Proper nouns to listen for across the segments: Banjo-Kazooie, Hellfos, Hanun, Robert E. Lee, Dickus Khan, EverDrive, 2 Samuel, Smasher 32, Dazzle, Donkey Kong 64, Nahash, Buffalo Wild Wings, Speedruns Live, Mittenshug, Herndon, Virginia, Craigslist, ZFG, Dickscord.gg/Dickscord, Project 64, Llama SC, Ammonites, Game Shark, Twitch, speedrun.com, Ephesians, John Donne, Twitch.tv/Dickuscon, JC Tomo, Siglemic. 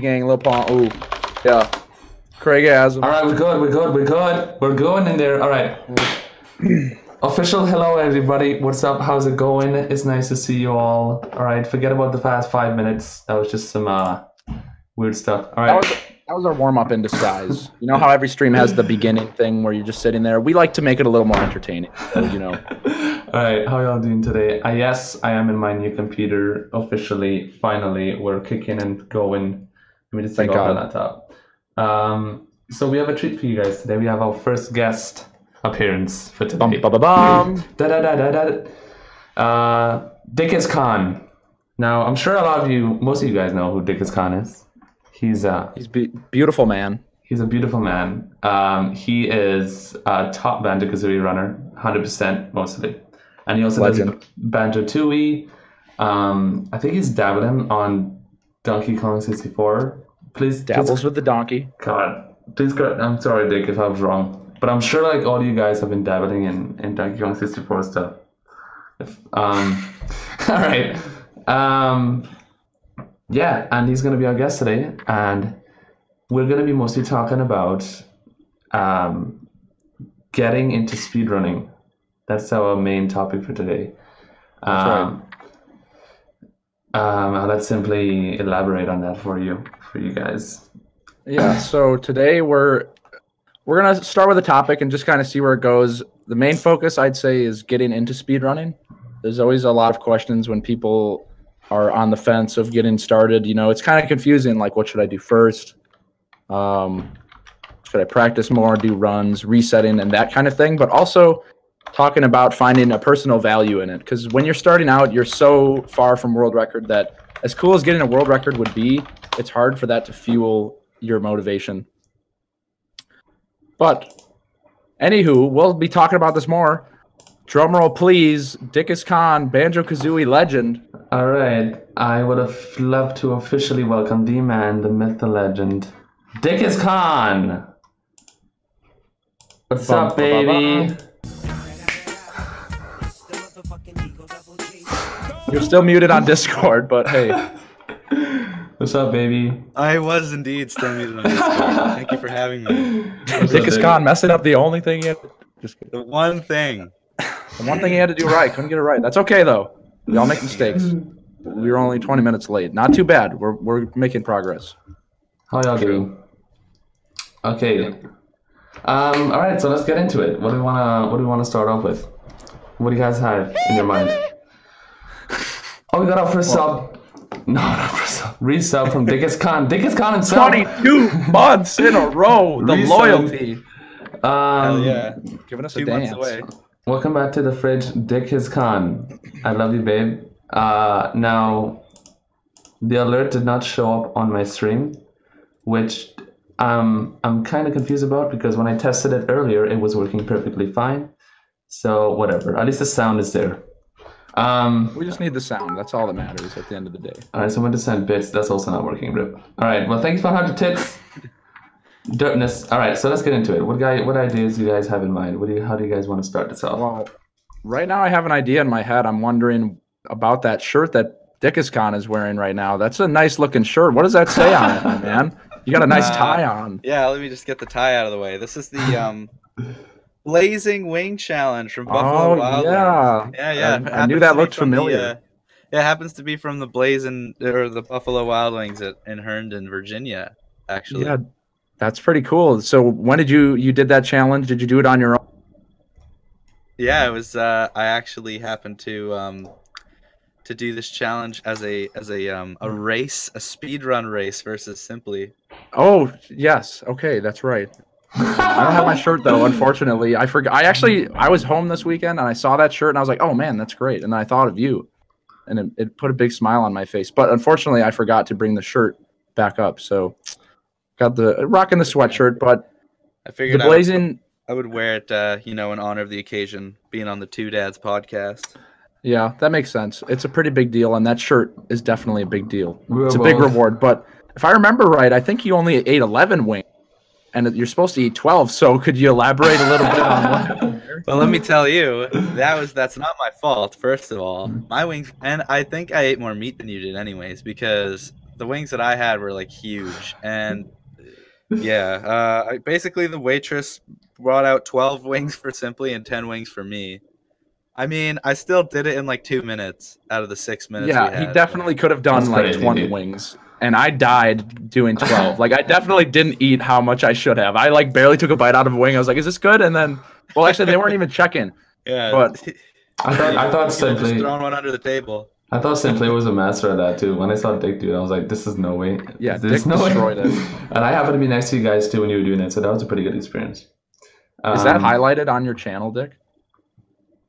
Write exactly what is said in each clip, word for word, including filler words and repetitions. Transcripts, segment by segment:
Gang, Lil Pond. Oh, yeah. Craig Asm. All right, we're good. We're good. We're good. We're going in there. All right. Official hello, everybody. What's up? How's it going? It's nice to see you all. All right. Forget about the past five minutes. That was just some uh, weird stuff. All right. That was, that was our warm up in disguise. You know how every stream has the beginning thing where you're just sitting there. We like to make it a little more entertaining. So, you know. All right. How y'all doing today? Uh, yes, I am in my new computer officially. Finally, we're kicking and going. Let me just take off my laptop. Um, so we have a treat for you guys today. We have our first guest appearance for today. Bum, ba, ba, bum. da, da, da, da, da. Uh, Dickus Khan. Now, I'm sure a lot of you, most of you guys know who Dickus Khan is. He's a he's be beautiful man. He's a beautiful man. Um, he is a top Banjo-Kazooie runner, one hundred percent mostly. And he also Legend. does Banjo Tooie. Um, I think he's dabbling on Donkey Kong sixty-four. Please dabbles please, with the donkey. God, please. God, I'm sorry, Dick, if I was wrong, but I'm sure like all you guys have been dabbling in, in Donkey Kong sixty-four stuff. If, um, all right. Um, yeah, and he's gonna be our guest today, and we're gonna be mostly talking about um, getting into speedrunning. That's our main topic for today. That's um, right. Um, I'll let's simply elaborate on that for you, for you guys. Yeah. So today we're we're gonna start with a topic and just kind of see where it goes. The main focus, I'd say, is getting into speedrunning. There's always a lot of questions when people are on the fence of getting started. You know, it's kind of confusing. Like, what should I do first? Um, should I practice more, do runs, resetting, and that kind of thing? But also talking about finding a personal value in it, because when you're starting out, you're so far from world record that as cool as getting a world record would be, it's hard for that to fuel your motivation. But anywho, we'll be talking about this more. Drumroll, please. Dickus Khan, Banjo-Kazooie legend. All right, I would have loved to officially welcome the man, the myth, the legend, Dickus Khan. What's bum, up, baby? Ba, ba, ba. You're still muted on Discord, but hey. What's up, baby? I was indeed still muted on Discord. Thank you for having me. Dickus Khan messing up the only thing he had to just kidding. The one thing. The one thing he had to do right. Couldn't get it right. That's okay, though. We all make mistakes. We were only twenty minutes late. Not too bad. We're, we're making progress. How y'all doing? Okay. Um, all right, so let's get into it. What do we wanna, what do we want to start off with? What do you guys have in your mind? Oh, we got our first sub. No, not first sub. Resub from Dickus Khan. Dickus Khan himself. twenty-two months in a row. The loyalty. Um, Hell yeah. Giving us a dance. Away. Welcome back to the fridge, Dickus Khan. I love you, babe. Uh, now, the alert did not show up on my stream, which um, I'm kind of confused about because when I tested it earlier, it was working perfectly fine. So, whatever. At least the sound is there. Um, we just need the sound. That's all that matters at the end of the day. All right, so I'm going to send bits. That's also not working, Rip. All right, well, thanks for one hundred tips. Dirtness. All right, so let's get into it. What guy? What ideas do you guys have in mind? What do you, how do you guys want to start this off? Well, right now I have an idea in my head. I'm wondering about that shirt that Dickus Khan is wearing right now. That's a nice-looking shirt. What does that say on it, man? You got a nice uh, tie on. Yeah, let me just get the tie out of the way. This is the... Um... Blazing Wing Challenge from Buffalo Wild Wings. Oh, yeah. Yeah, yeah. I, I knew that looked familiar. The, uh, it happens to be from the Blazing, or the Buffalo Wild Wings at, in Herndon, Virginia, actually. Yeah, that's pretty cool. So when did you, you did that challenge? Did you do it on your own? Yeah, it was, uh, I actually happened to, um, to do this challenge as a, as a, um, a race, a speedrun race versus Simply. Oh, yes. Okay, that's right. I don't have my shirt though, unfortunately. I forgot. I actually I was home this weekend and I saw that shirt and I was like, "Oh man, that's great!" And then I thought of you, and it, it put a big smile on my face. But unfortunately, I forgot to bring the shirt back up. So got the rocking the sweatshirt, but I figured the blazing. I would, I would wear it, uh, you know, in honor of the occasion, being on the Two Dads podcast. Yeah, that makes sense. It's a pretty big deal, and that shirt is definitely a big deal. We're it's both. a big reward. But if I remember right, I think you only ate eleven wings. And you're supposed to eat twelve, so could you elaborate a little bit on what? Well, let me tell you, that was that's not my fault. First of all, my wings, and I think I ate more meat than you did, anyways, because the wings that I had were like huge, and yeah, uh, basically the waitress brought out twelve wings for Simply and ten wings for me. I mean, I still did it in like two minutes out of the six minutes. Yeah, we had, he definitely but... could have done like twenty wings, and I died doing twelve. Like, I definitely didn't eat how much I should have. I like barely took a bite out of a wing. I was like, "Is this good?" And then, well, actually, they weren't even checking. Yeah, but I thought I thought Simply just throwing one under the table. I thought Simply was a master at that too. When I saw Dick do it, I was like, "This is no way." Yeah, Dick no destroyed way. It. And I happened to be next to you guys too when you were doing it, so that was a pretty good experience. Um, is that highlighted on your channel, Dick?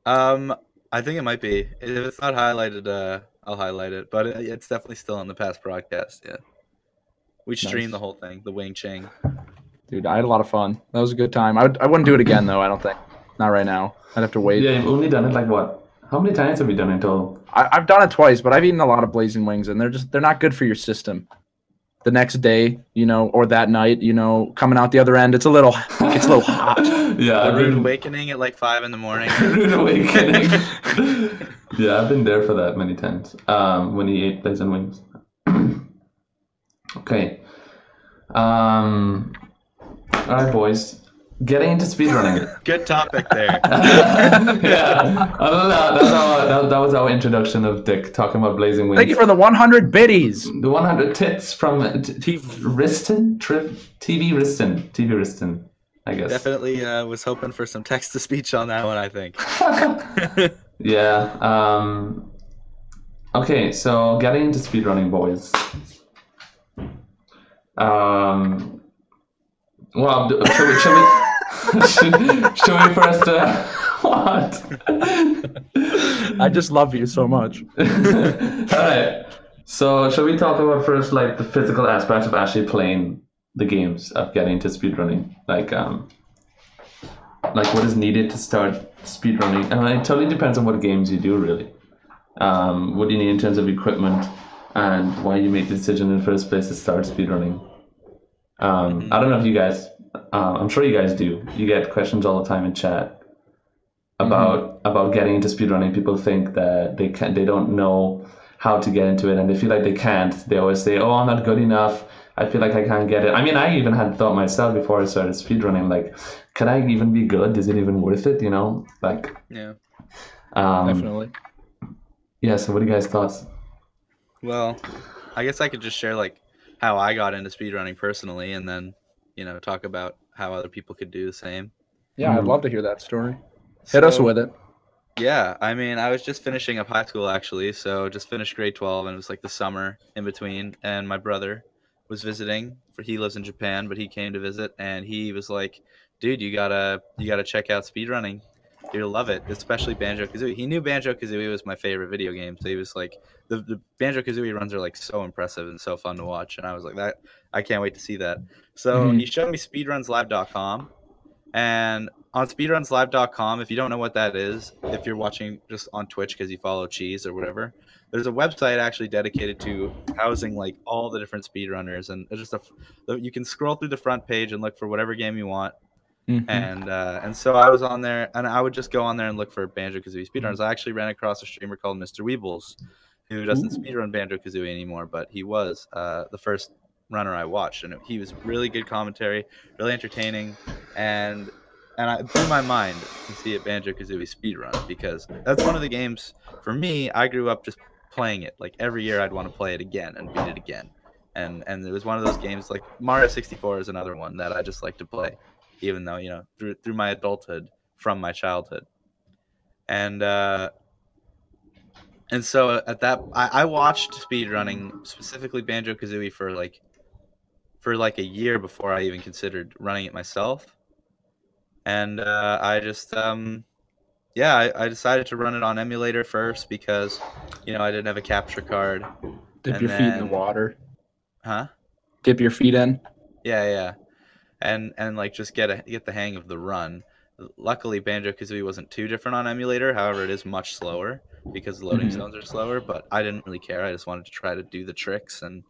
Um, I think it might be. If it's not highlighted, uh, I'll highlight it. But it, it's definitely still on the past broadcast. Yeah, we streamed nice. The whole thing, the wing ching. Dude, I had a lot of fun. That was a good time. I would, I wouldn't do it again though. I don't think. Not right now. I'd have to wait. Yeah, you've only done it like what? How many times have you done it total? I, I've done it twice, but I've eaten a lot of blazing wings, and they're just they're not good for your system. The next day, you know, or that night, you know, coming out the other end, it's a little, it's a little hot. Yeah, the rude awakening at like five in the morning. Rude awakening. Yeah, I've been there for that many times. Um, when he ate blazing wings. Okay. Um. All right, boys. Getting into speedrunning. Good topic there. Yeah, I don't know. That's our, that, that was our introduction of Dick talking about blazing wings. Thank you for the one hundred biddies. The one hundred tits from Riston, T V Riston, T V Riston. I guess. Definitely uh, was hoping for some text to speech on that one, I think. Yeah. Um, okay, so getting into speedrunning, boys. Um. Well, should we? Should we should, should we first uh, what? I just love you so much. All right. So should we talk about first like the physical aspects of actually playing the games, of getting into speedrunning? Like um like what is needed to start speedrunning? And it totally depends on what games you do really. Um what do you need in terms of equipment and why you make the decision in the first place to start speedrunning? Um mm-hmm. I don't know if you guys Um, I'm sure you guys do. You get questions all the time in chat about mm-hmm. about getting into speedrunning. People think that they can they don't know how to get into it, and they feel like they can't. They always say, "Oh, I'm not good enough. I feel like I can't get it." I mean, I even had thought myself before I started speedrunning, like, "Can I even be good? Is it even worth it?" You know, like yeah, um, definitely. Yeah. So, what are you guys' thoughts? Well, I guess I could just share like how I got into speedrunning personally, and then. You know, talk about how other people could do the same. Yeah, mm-hmm. I'd love to hear that story. So, hit us with it. Yeah, I mean, I was just finishing up high school, actually. So just finished grade twelve, and it was like the summer in between. And my brother was visiting. For he lives in Japan, but he came to visit. And he was like, dude, you gotta, you gotta check out speedrunning. You'll love it, especially Banjo-Kazooie. He knew Banjo-Kazooie was my favorite video game, so he was like, the, the Banjo-Kazooie runs are like so impressive and so fun to watch, and I was like, that I can't wait to see that. So mm-hmm. he showed me speedruns live dot com, and on speedruns live dot com, if you don't know what that is, if you're watching just on Twitch because you follow Cheese or whatever, there's a website actually dedicated to housing like all the different speedrunners, and it's just a, you can scroll through the front page and look for whatever game you want. Mm-hmm. And uh, and so I was on there, and I would just go on there and look for Banjo-Kazooie speedruns. I actually ran across a streamer called Mister Weevils, who doesn't Ooh. speedrun Banjo-Kazooie anymore, but he was uh, the first runner I watched, and he was really good commentary, really entertaining, and and I, it blew my mind to see a Banjo-Kazooie speedrun, because that's one of the games, for me, I grew up just playing it. Like, every year I'd want to play it again and beat it again. And, and it was one of those games, like, Mario sixty-four is another one that I just like to play. Even though, you know, through through my adulthood, from my childhood, and uh, and so at that, I, I watched speedrunning, specifically Banjo-Kazooie, for like for like a year before I even considered running it myself, and uh, I just um, yeah, I, I decided to run it on emulator first because, you know, I didn't have a capture card. Dip your then, feet in the water. Huh? Dip your feet in. Yeah, yeah. And and like just get a, get the hang of the run. Luckily, Banjo-Kazooie wasn't too different on emulator. However, it is much slower because the loading mm-hmm. zones are slower. But I didn't really care. I just wanted to try to do the tricks and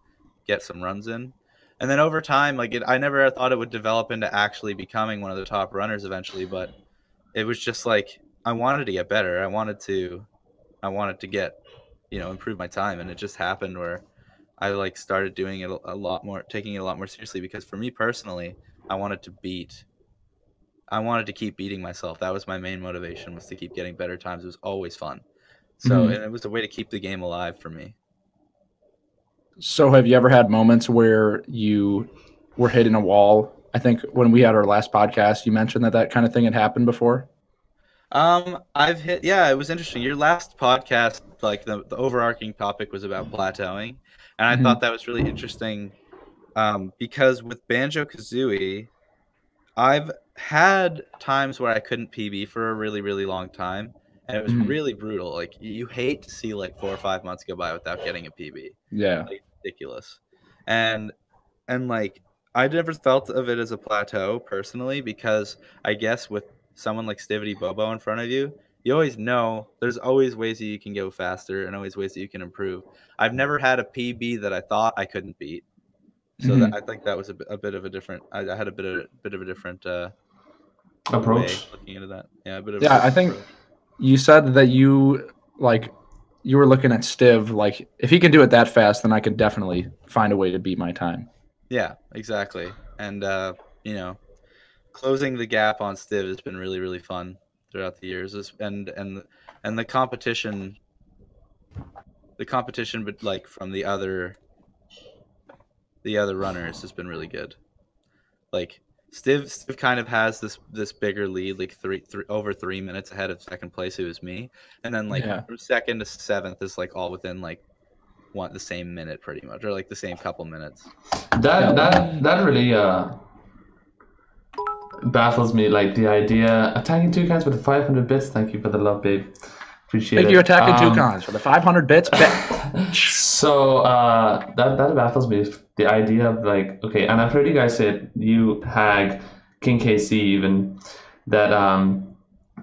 get some runs in. And then over time, like it, I never thought it would develop into actually becoming one of the top runners eventually. But it was just like I wanted to get better. I wanted to, I wanted to get, you know, improve my time. And it just happened where I like started doing it a lot more, taking it a lot more seriously, because for me personally, I wanted to beat, I wanted to keep beating myself. That was my main motivation, was to keep getting better times. It was always fun. So mm-hmm. and it was a way to keep the game alive for me. So have you ever had moments where you were hitting a wall? I think when we had our last podcast, you mentioned that that kind of thing had happened before. Um, I've hit, yeah, it was interesting. Your last podcast, like the, the overarching topic was about plateauing. And I mm-hmm. thought that was really interesting um, because with Banjo-Kazooie, I've had times where I couldn't P B for a really, really long time. And it was mm-hmm. really brutal. Like, you hate to see like four or five months go by without getting a P B. Yeah. Like, ridiculous. And, and like, I never felt of it as a plateau personally, because I guess with someone like Stivitybobo in front of you, you always know there's always ways that you can go faster and always ways that you can improve. I've never had a P B that I thought I couldn't beat. So mm-hmm. that, I think that was a, a bit of a different, I, I had a bit of, bit of a different uh, approach looking into that. Yeah, a bit of yeah a I think approach. You said that you, like, you were looking at Stiv, like, if he can do it that fast, then I could definitely find a way to beat my time. Yeah, exactly. And, uh, you know, closing the gap on Stiv has been really, really fun throughout the years. It's, and, and, and the competition, the competition, but like from the other, the other runners has been really good. Like Stiv, Stiv kind of has this, this bigger lead, like three, three over three minutes ahead of second place. It was me. And then like yeah. from second to seventh is like all within like, want the same minute pretty much, or like the same couple minutes. That that that really uh, baffles me. Like the idea attacking toucans with the five hundred bits. Thank you for the love, babe. Appreciate Thank it. Thank you, attacking um, toucans for the five hundred bits. So uh, that that baffles me. The idea of like okay, and I've heard you guys say it, you Hag, King K C even that. Um,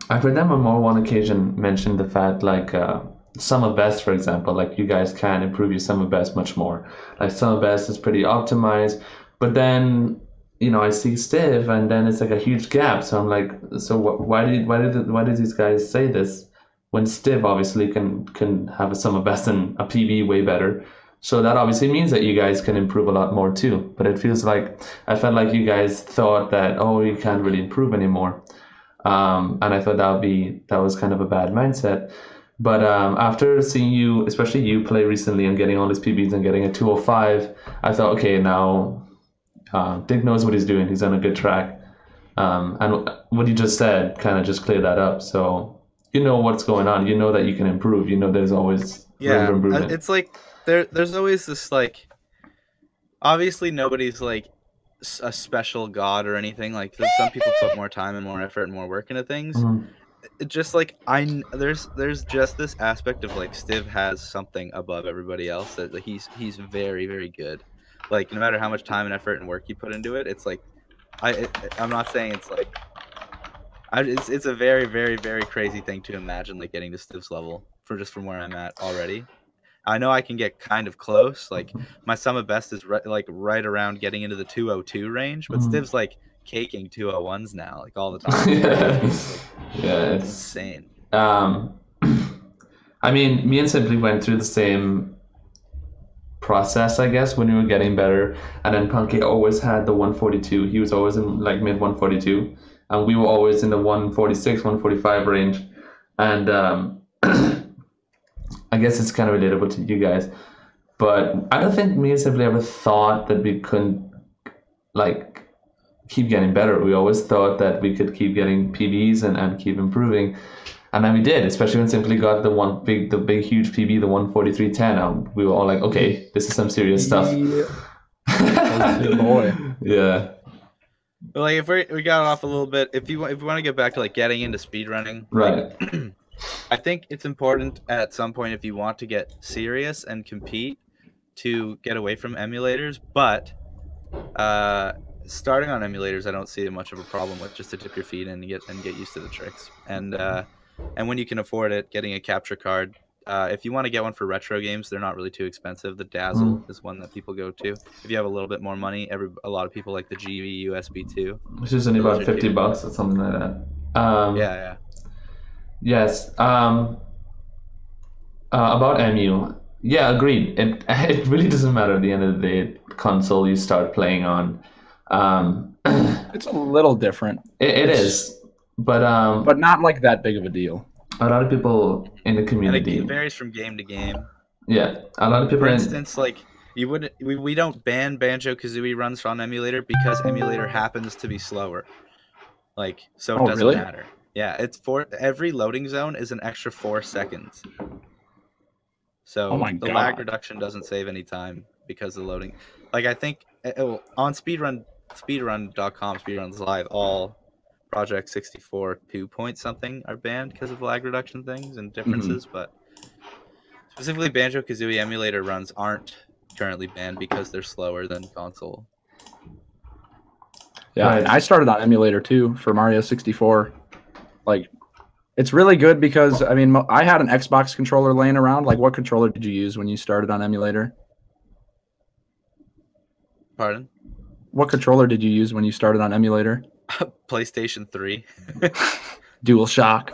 I've heard them on more one occasion mention the fact like. Uh, Summer Best, for example, like you guys can improve your Summer Best much more. Like Summer Best is pretty optimized, but then you know I see Stiv, and then it's like a huge gap. So I'm like, so wh why did why did why did these guys say this when Stiv obviously can can have a Summer Best and a P B way better? So that obviously means that you guys can improve a lot more too. But it feels like I felt like you guys thought that oh you can't really improve anymore, um, and I thought that would be that was kind of a bad mindset. But um, after seeing you, especially you play recently and getting all these P Bs and getting a two oh five, I thought, okay, now uh, Dick knows what he's doing. He's on a good track. Um, and what you just said kind of just cleared that up. So you know what's going on. You know that you can improve. You know there's always yeah, room for improvement. It's like there, there's always this, like, obviously nobody's, like, a special god or anything. Like, some people put more time and more effort and more work into things. Mm-hmm. Just like I there's there's just this aspect of like Stiv has something above everybody else that like, he's he's very very good. Like no matter how much time and effort and work you put into it, it's like I it, I'm not saying it's like I it's it's a very very very crazy thing to imagine like getting to Stiv's level for just from where I'm at already. I know I can get kind of close. Like my Summer Best is right, like right around getting into the two oh two range, but mm. Stiv's like caking two oh ones now, like all the time. Yeah, it's, like, yeah, it's insane. Um, I mean, me and Simply went through the same process, I guess, when we were getting better. And then Punkaa always had the one forty-two. He was always in like mid one forty-two, and we were always in the one forty-six, one forty-five range. And um, I guess it's kind of relatable to you guys, but I don't think me and Simply ever thought that we couldn't like. Keep getting better. We always thought that we could keep getting P Bs and, and keep improving, and then we did. Especially when Simply got the one big, the big huge P B, the one forty-three ten. Um, we were all like, okay, this is some serious stuff. Yeah. Boy. Yeah. But like if we we got off a little bit, if you if you want to get back to like getting into speedrunning, right? Like, I think it's important at some point if you want to get serious and compete to get away from emulators, but. Uh, Starting on emulators, I don't see much of a problem with just to dip your feet in and get and get used to the tricks. And uh, and when you can afford it, getting a capture card. Uh, if you want to get one for retro games, they're not really too expensive. The Dazzle mm. is one that people go to. If you have a little bit more money, every a lot of people like the G V U S B two, which is only about fifty bucks or something like that. Um, yeah, yeah. Yes. Um, uh, about M U, Yeah, agreed. It it really doesn't matter at the end of the day, console you start playing on. Um, it's a little different. It, it is, but um, but not like that big of a deal. A lot of people in the community. And it varies from game to game. Yeah, a lot of people. For instance, in... like you wouldn't, we we don't ban Banjo-Kazooie runs on emulator because emulator happens to be slower. Like so, it oh, doesn't really? matter. Yeah, it's for every loading zone is an extra four seconds. So oh my the God. lag reduction doesn't save any time because of the loading. Like I think will, on speedrun speedrun dot com, speedruns live, all Project sixty-four two point something are banned because of lag reduction things and differences. Mm-hmm. But specifically, Banjo-Kazooie emulator runs aren't currently banned because they're slower than console. Yeah, right. I started on emulator too for Mario sixty-four. Like. It's really good because, I mean, I had an Xbox controller laying around. Like, what controller did you use when you started on emulator? Pardon? What controller did you use when you started on emulator? PlayStation three. DualShock.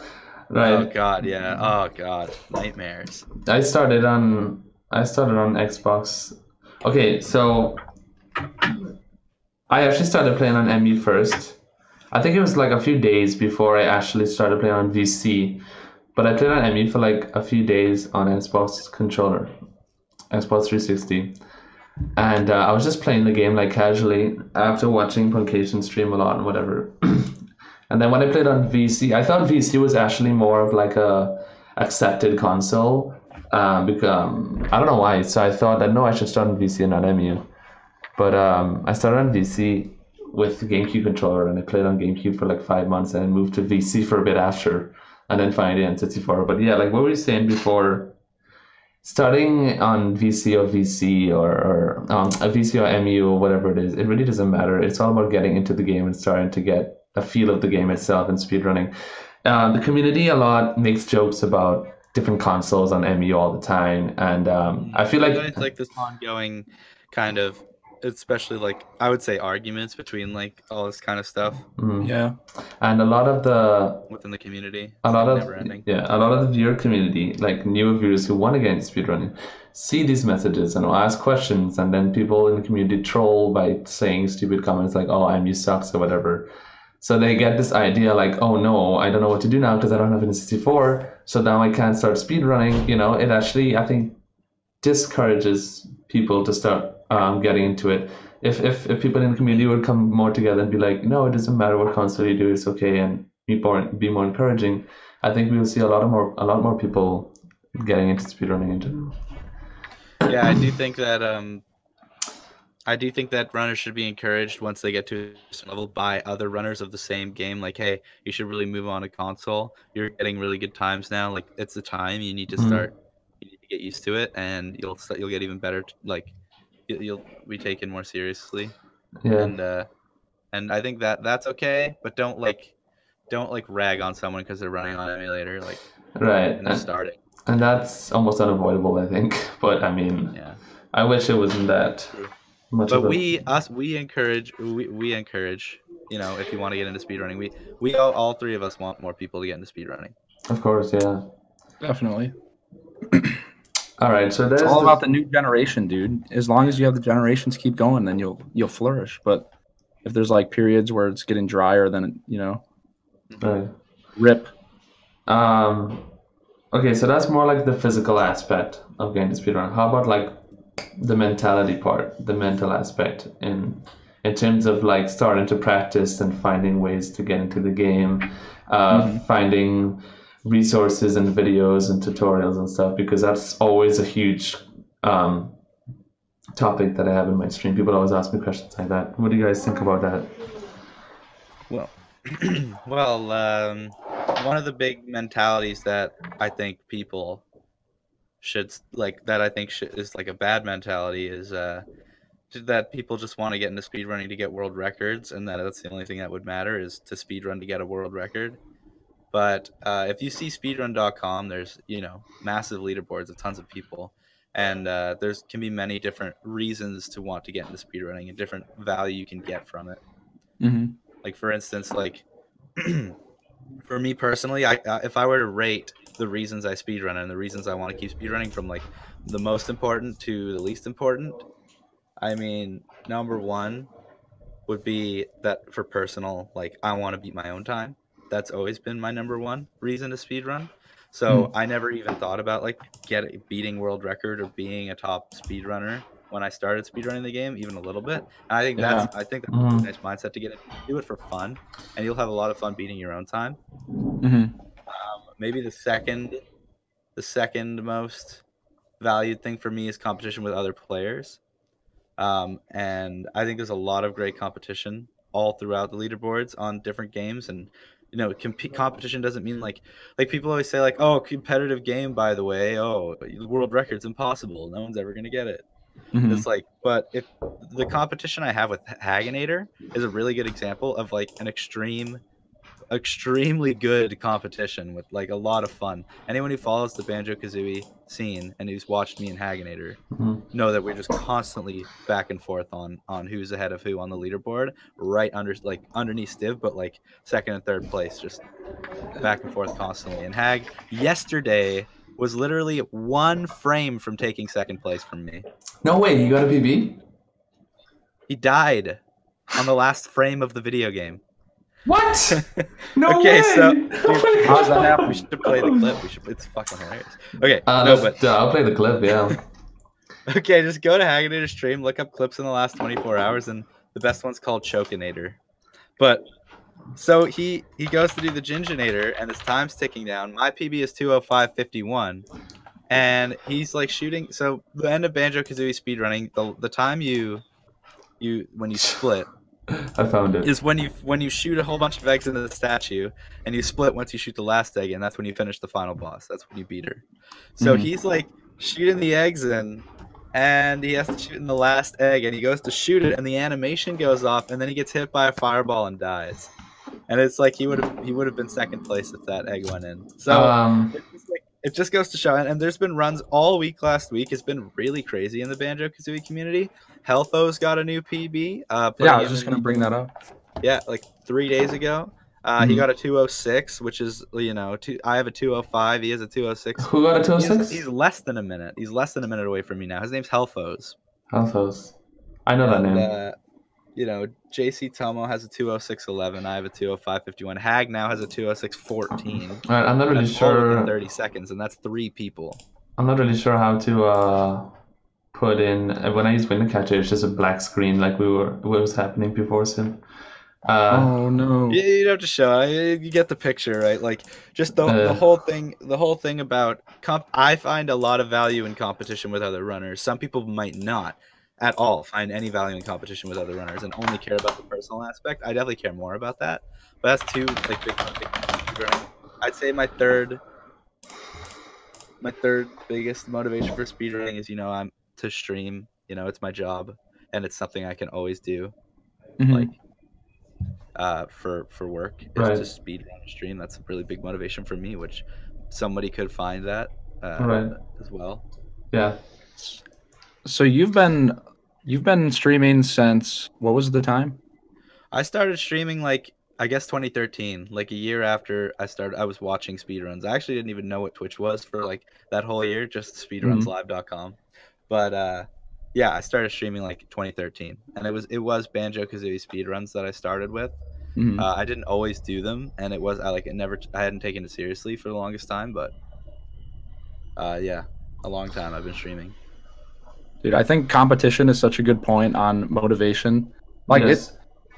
Right. Oh, God, yeah. Oh, God. Nightmares. I started on, I started on Xbox. Okay, so I actually started playing on M U first. I think it was like a few days before I actually started playing on V C, but I played on M U for like a few days on Xbox controller, Xbox three sixty, and uh, I was just playing the game like casually after watching Punkaation stream a lot and whatever. And then when I played on V C, I thought V C was actually more of like a accepted console, uh, because um, I don't know why. So I thought that no, I should start on V C and not M U, but um, I started on V C with GameCube controller, and I played on GameCube for like five months, and I moved to V C for a bit after, and then finally on sixty-four. But yeah, like what were you saying before? Starting on V C or V C or, or um, a V C or M U or whatever it is, it really doesn't matter. It's all about getting into the game and starting to get a feel of the game itself and speedrunning. Uh, the community a lot makes jokes about different consoles on M U all the time, and um, I feel like it's like this ongoing kind of. Especially like I would say arguments between like all this kind of stuff. Mm. Yeah, and a lot of the within the community, a lot like of yeah, a lot of the viewer community, like newer viewers who want to get into speedrunning, see these messages and will ask questions, and then people in the community troll by saying stupid comments like "Oh, M U sucks" or whatever. So they get this idea like, "Oh no, I don't know what to do now because I don't have an N sixty-four, so now I can't start speedrunning." You know, it actually I think discourages people to start. Um, getting into it. If, if if people in the community would come more together and be like, no, it doesn't matter what console you do, it's okay, and be more be more encouraging, I think we will see a lot of more a lot more people getting into speedrunning in general. Yeah, I do think that um, I do think that runners should be encouraged once they get to some level by other runners of the same game. Like, hey, you should really move on to console. You're getting really good times now. Like, it's the time you need to start. Mm-hmm. You need to get used to it, and you'll you'll get even better. Like. You'll be taken more seriously, yeah. and uh, and I think that that's okay. But don't like, don't like rag on someone because they're running on emulator, like right and they're starting. And that's almost unavoidable, I think. But I mean, yeah. I wish it wasn't that much. But of a... we us we encourage we we encourage you know if you want to get into speedrunning, we we all, all three of us want more people to get into speedrunning. Of course, yeah, definitely. All right, so that's all about the new generation, dude. As long as you have the generations keep going, then you'll you'll flourish. But if there's like periods where it's getting drier, then you know, right. rip. Um, okay, so that's more like the physical aspect of getting to speedrun. How about like the mentality part, the mental aspect, in in terms of like starting to practice and finding ways to get into the game, uh, mm-hmm. finding. resources and videos and tutorials and stuff, because that's always a huge um, topic that I have in my stream. People always ask me questions like that. What do you guys think about that? Well, well, um, one of the big mentalities that I think people should like that I think should, is like a bad mentality is uh, that people just want to get into speedrunning to get world records, and that that's the only thing that would matter is to speedrun to get a world record. But uh, if you see speedrun dot com, there's, you know, massive leaderboards of tons of people. And uh, there's can be many different reasons to want to get into speedrunning and different value you can get from it. Mm-hmm. Like, for instance, like, for me personally, I uh, if I were to rate the reasons I speedrun and the reasons I want to keep speedrunning from, like, the most important to the least important, I mean, number one would be that for personal, like, I want to beat my own time. That's always been my number one reason to speedrun. So mm. I never even thought about, like, get, beating world record or being a top speedrunner when I started speedrunning the game, even a little bit. And I think yeah. that's, I think that's mm. a nice mindset to get into. Do it for fun, and you'll have a lot of fun beating your own time. Mm-hmm. Um, maybe the second, the second most valued thing for me is competition with other players. Um, and I think there's a lot of great competition all throughout the leaderboards on different games. And, you know, comp- competition doesn't mean like, like people always say like, oh, competitive game, by the way, oh, the world record's impossible. No one's ever going to get it. Mm-hmm. It's like, but if the competition I have with Hagenator is a really good example of like an extreme, extremely good competition with like a lot of fun. Anyone who follows the Banjo-Kazooie scene and who's watched me and Hagenator mm-hmm. know that we're just constantly back and forth on on who's ahead of who on the leaderboard, right under like underneath Stiv, but like second and third place, just back and forth constantly. And Hag yesterday was literally one frame from taking second place from me. No way, you got a P B? He died on the last frame of the video game. What? No okay, way. So dude, how's that happen? We should play the clip. We should. It's fucking hilarious. Okay, uh, no, but uh, I'll play the clip. Yeah. Okay, just go to Hagenator's stream, look up clips in the last twenty-four hours, and the best one's called Chokenator. But so he he goes to do the Ginginator, and his time's ticking down. My P B is two oh five fifty-one, and he's like shooting. So the end of Banjo-Kazooie speedrunning, the the time you you when you split. I found it. Is when you when you shoot a whole bunch of eggs into the statue, and you split once you shoot the last egg, and that's when you finish the final boss. That's when you beat her. So mm-hmm. he's like shooting the eggs in, and he has to shoot in the last egg, and he goes to shoot it, and the animation goes off, and then he gets hit by a fireball and dies. And it's like he would have he would have been second place if that egg went in. So um... it's just like, it just goes to show, and, and there's been runs all week. Last week has been really crazy in the Banjo-Kazooie community. Hellfos got a new P B. Uh, yeah, I was just going to bring that up. Yeah, like three days ago. Uh, mm-hmm. He got a two oh six, which is, you know, two, I have a two oh five. He has a two oh six. Who got a two oh six? He's, he's less than a minute. He's less than a minute away from me now. His name's Hellfos. Hellfos. I know and, that name. Uh, you know, J C Tomo has a two oh six eleven. I have a two oh five fifty-one. Hag now has a two oh six fourteen. All right, I'm not really sure. thirty seconds, and that's three people. I'm not really sure how to uh, put in. When I use window capture, it's just a black screen, like we were. What was happening before Sim? Uh, oh no! You, you don't have to show. You get the picture, right? Like just the uh, the whole thing. The whole thing about comp. I find a lot of value in competition with other runners. Some people might not. At all find any value in competition with other runners and only care about the personal aspect. I definitely care more about that, but that's two like big, big I'd say my third my third biggest motivation for speedrunning is, you know, I'm to stream, you know, it's my job and it's something I can always do mm-hmm. like uh for for work right. It's just speedrun and stream. That's a really big motivation for me, which somebody could find that uh, right. as well. Yeah. So you've been you've been streaming since what was the time? I started streaming like I guess twenty thirteen, like a year after I started. I was watching speedruns. I actually didn't even know what Twitch was for like that whole year, just speedruns live dot com. But uh, yeah, I started streaming like twenty thirteen, and it was it was Banjo-Kazooie speedruns that I started with. Mm-hmm. Uh, I didn't always do them, and it was I like it never I hadn't taken it seriously for the longest time, but uh, yeah, a long time I've been streaming. Dude, I think competition is such a good point on motivation. Like yes. it's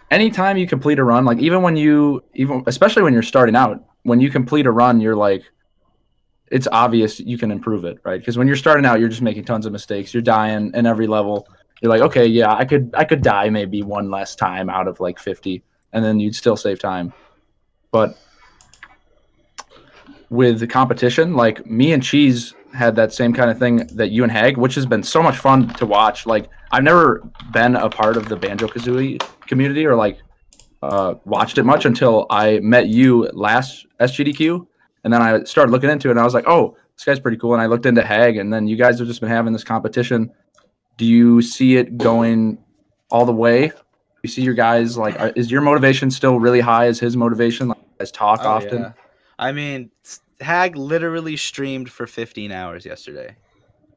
anytime you complete a run, like even when you even especially when you're starting out, when you complete a run, you're like it's obvious you can improve it, right? Because when you're starting out, you're just making tons of mistakes. You're dying in every level. You're like, okay, yeah, I could I could die maybe one less time out of like fifty, and then you'd still save time. But with the competition, like me and Cheese had that same kind of thing that you and Hag, which has been so much fun to watch. Like I've never been a part of the Banjo-Kazooie community or like uh, watched it much until I met you last S G D Q, and then I started looking into it and I was like, oh, this guy's pretty cool. And I looked into Hag, and then you guys have just been having this competition. Do you see it going all the way? You see your guys like, are, is your motivation still really high? Is his motivation like, as talk oh, often? Yeah. I mean, Hag literally streamed for fifteen hours yesterday.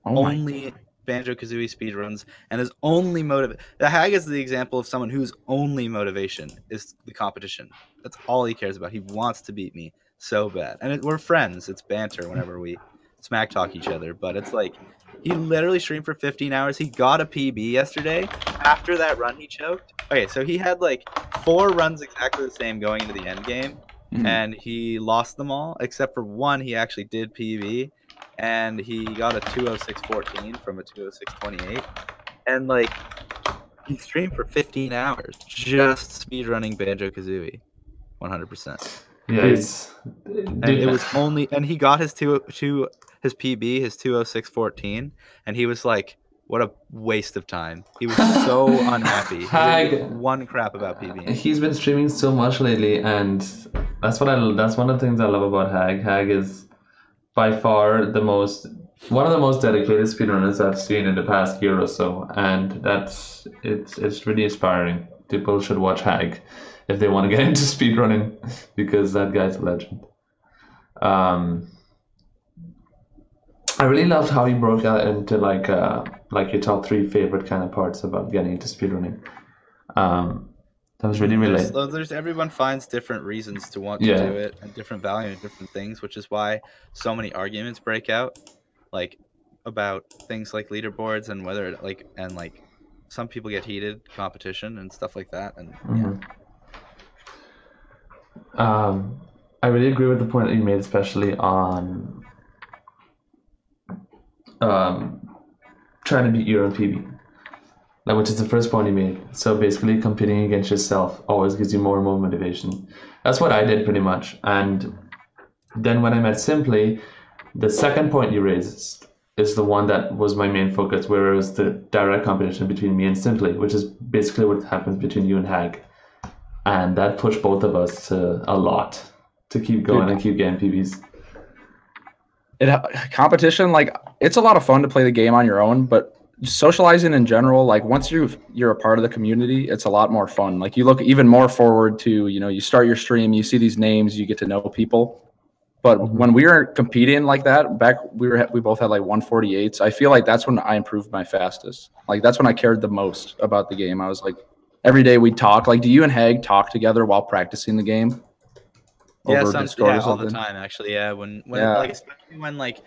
Oh only Banjo-Kazooie speedruns, and his only motive. The Hag is the example of someone whose only motivation is the competition. That's all he cares about. He wants to beat me so bad, and it, we're friends. It's banter whenever we smack talk each other, but it's like he literally streamed for fifteen hours. He got a P B yesterday. After that run, he choked. Okay, so he had like four runs exactly the same going into the end game, mm-hmm. and he lost them all except for one. He actually did P B. And he got a two oh six fourteen from a two oh six twenty-eight. And, like, he streamed for fifteen hours just speedrunning Banjo-Kazooie. one hundred percent. Yeah, it's... And it was only... And he got his two, two, his P B, his two oh six fourteen, and he was like, what a waste of time. He was so unhappy. Hag, one crap about P B. He's been streaming so much lately, and that's what I... That's one of the things I love about Hag. Hag is... by far the most, one of the most dedicated speedrunners I've seen in the past year or so, and that's it's it's really inspiring. People should watch Hag if they want to get into speedrunning, because that guy's a legend. Um, I really loved how he broke out into like uh like your top three favorite kind of parts about getting into speedrunning. Um, That was really related. There's, there's, everyone finds different reasons to want to yeah. do it, and different value and different things, which is why so many arguments break out, like about things like leaderboards and whether it, like and like some people get heated competition and stuff like that. And mm-hmm. yeah. um, I really agree with the point that you made, especially on um, trying to beat your own P B. Like, which is the first point you made. So basically competing against yourself always gives you more and more motivation. That's what I did pretty much. And then when I met Simply, the second point you raised is the one that was my main focus, where it was the direct competition between me and Simply, which is basically what happens between you and Hag. And that pushed both of us to a lot, to keep going Dude. and keep getting P Bs. It, competition, like, it's a lot of fun to play the game on your own, but socializing in general, like once you've you're a part of the community, it's a lot more fun. Like you look even more forward to, you know, you start your stream, you see these names, you get to know people. But when we were competing like that, back we were we both had like one forty-eights. I feel like that's when I improved my fastest. Like that's when I cared the most about the game. I was like, every day we'd talk. Like, do you and Hag talk together while practicing the game? Yeah, over Discord yeah, or something? All the time actually. Yeah, when when yeah. like especially when like.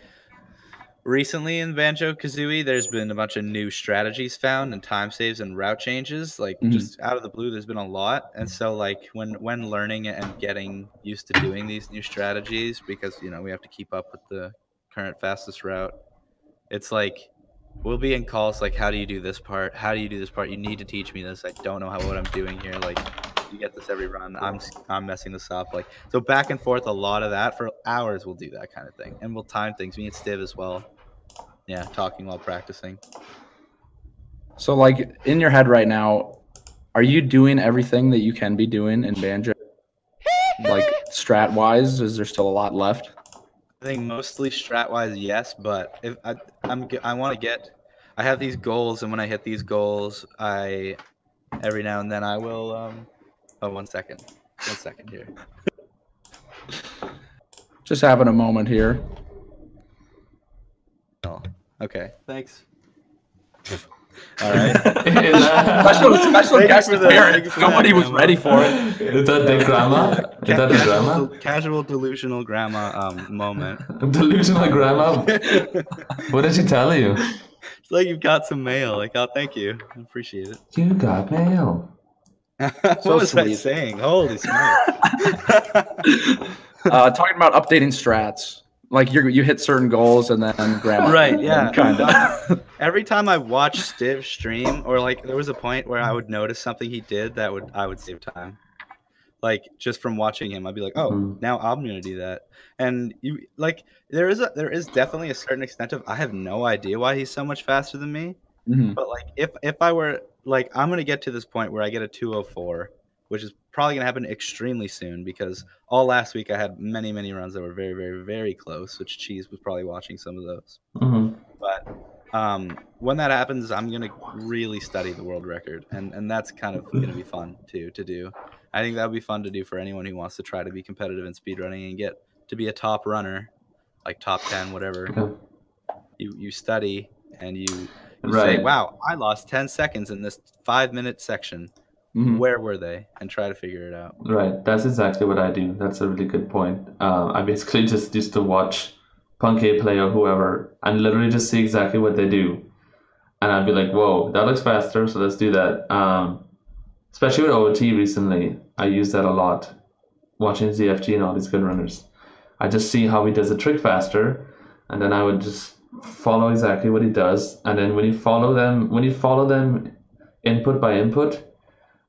Recently in Banjo-Kazooie, there's been a bunch of new strategies found and time saves and route changes. Like, mm-hmm. just out of the blue, there's been a lot. And so, like, when, when learning and getting used to doing these new strategies, because, you know, we have to keep up with the current fastest route, it's like we'll be in calls like, how do you do this part? How do you do this part? You need to teach me this. I don't know how what I'm doing here. Like, you get this every run. I'm I'm messing this up. Like, so back and forth, a lot of that. For hours, we'll do that kind of thing. And we'll time things. Me and Stiv as well. Yeah, talking while practicing. So, like, in your head right now, are you doing everything that you can be doing in Banjo? Like, strat-wise, is there still a lot left? I think mostly strat-wise, yes, but if I I'm, I want to get... I have these goals, and when I hit these goals, I... Every now and then I will... Um, oh, one second. One second here. Just having a moment here. Okay. Thanks. All right. special special guest for the parent. Nobody was grandma. ready for it. Is that the grandma? Is that the grandma? Casual delusional grandma um moment. Delusional grandma. What did she tell you? It's like you've got some mail. Like, oh, thank you. I appreciate it. You got mail. what so was sweet. I saying? Holy smokes. uh, talking about updating strats. Like you you hit certain goals and then grab right yeah kind of. Every time I watch Stiv stream, or like there was a point where I would notice something he did that would I would save time, like just from watching him. I'd be like, oh, mm-hmm. now I'm gonna do that. And you like there is a there is definitely a certain extent of I have no idea why he's so much faster than me, mm-hmm. but like if if I were like I'm gonna get to this point where I get a two oh four, which is probably going to happen extremely soon, because all last week I had many, many runs that were very, very, very close, which Cheese was probably watching some of those. Mm-hmm. But um, when that happens, I'm going to really study the world record, and, and that's kind of going to be fun too, to do. I think that would be fun to do for anyone who wants to try to be competitive in speedrunning and get to be a top runner, like top ten, whatever. you, you study and you, you right. say, wow, I lost ten seconds in this five minute section. Mm-hmm. Where were they? And try to figure it out. Right. That's exactly what I do. That's a really good point. Uh, I basically just used to watch Punkaa play or whoever and literally just see exactly what they do. And I'd be like, whoa, that looks faster, so let's do that. Um, especially with O O T recently, I use that a lot, watching Z F G and all these good runners. I just see how he does a trick faster, and then I would just follow exactly what he does. And then when you follow them, when you follow them input by input,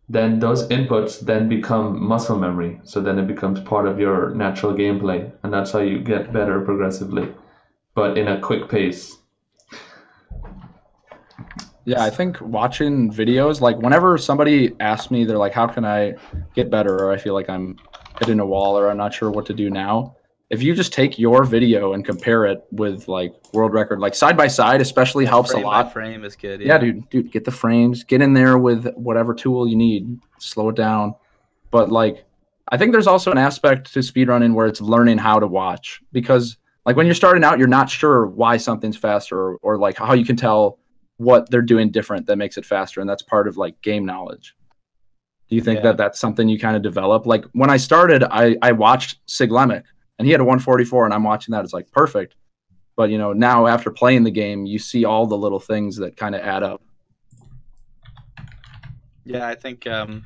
then those inputs then become muscle memory. So then it becomes part of your natural gameplay, and that's how you get better progressively, but in a quick pace. Yeah, I think watching videos, like whenever somebody asks me, they're like, how can I get better? Or I feel like I'm hitting a wall or I'm not sure what to do now. If you just take your video and compare it with like world record, like side by side, especially yeah, helps a lot. Frame is good. Yeah. yeah, dude, dude, get the frames, get in there with whatever tool you need, slow it down. But like, I think there's also an aspect to speedrunning where it's learning how to watch, because like when you're starting out, you're not sure why something's faster or, or like how you can tell what they're doing different that makes it faster, and that's part of like game knowledge. Do you think yeah. that that's something you kind of develop? Like when I started, I I watched Siglemic, and he had a one forty-four, and I'm watching that. It's like perfect, but you know now after playing the game, you see all the little things that kind of add up. Yeah, I think um,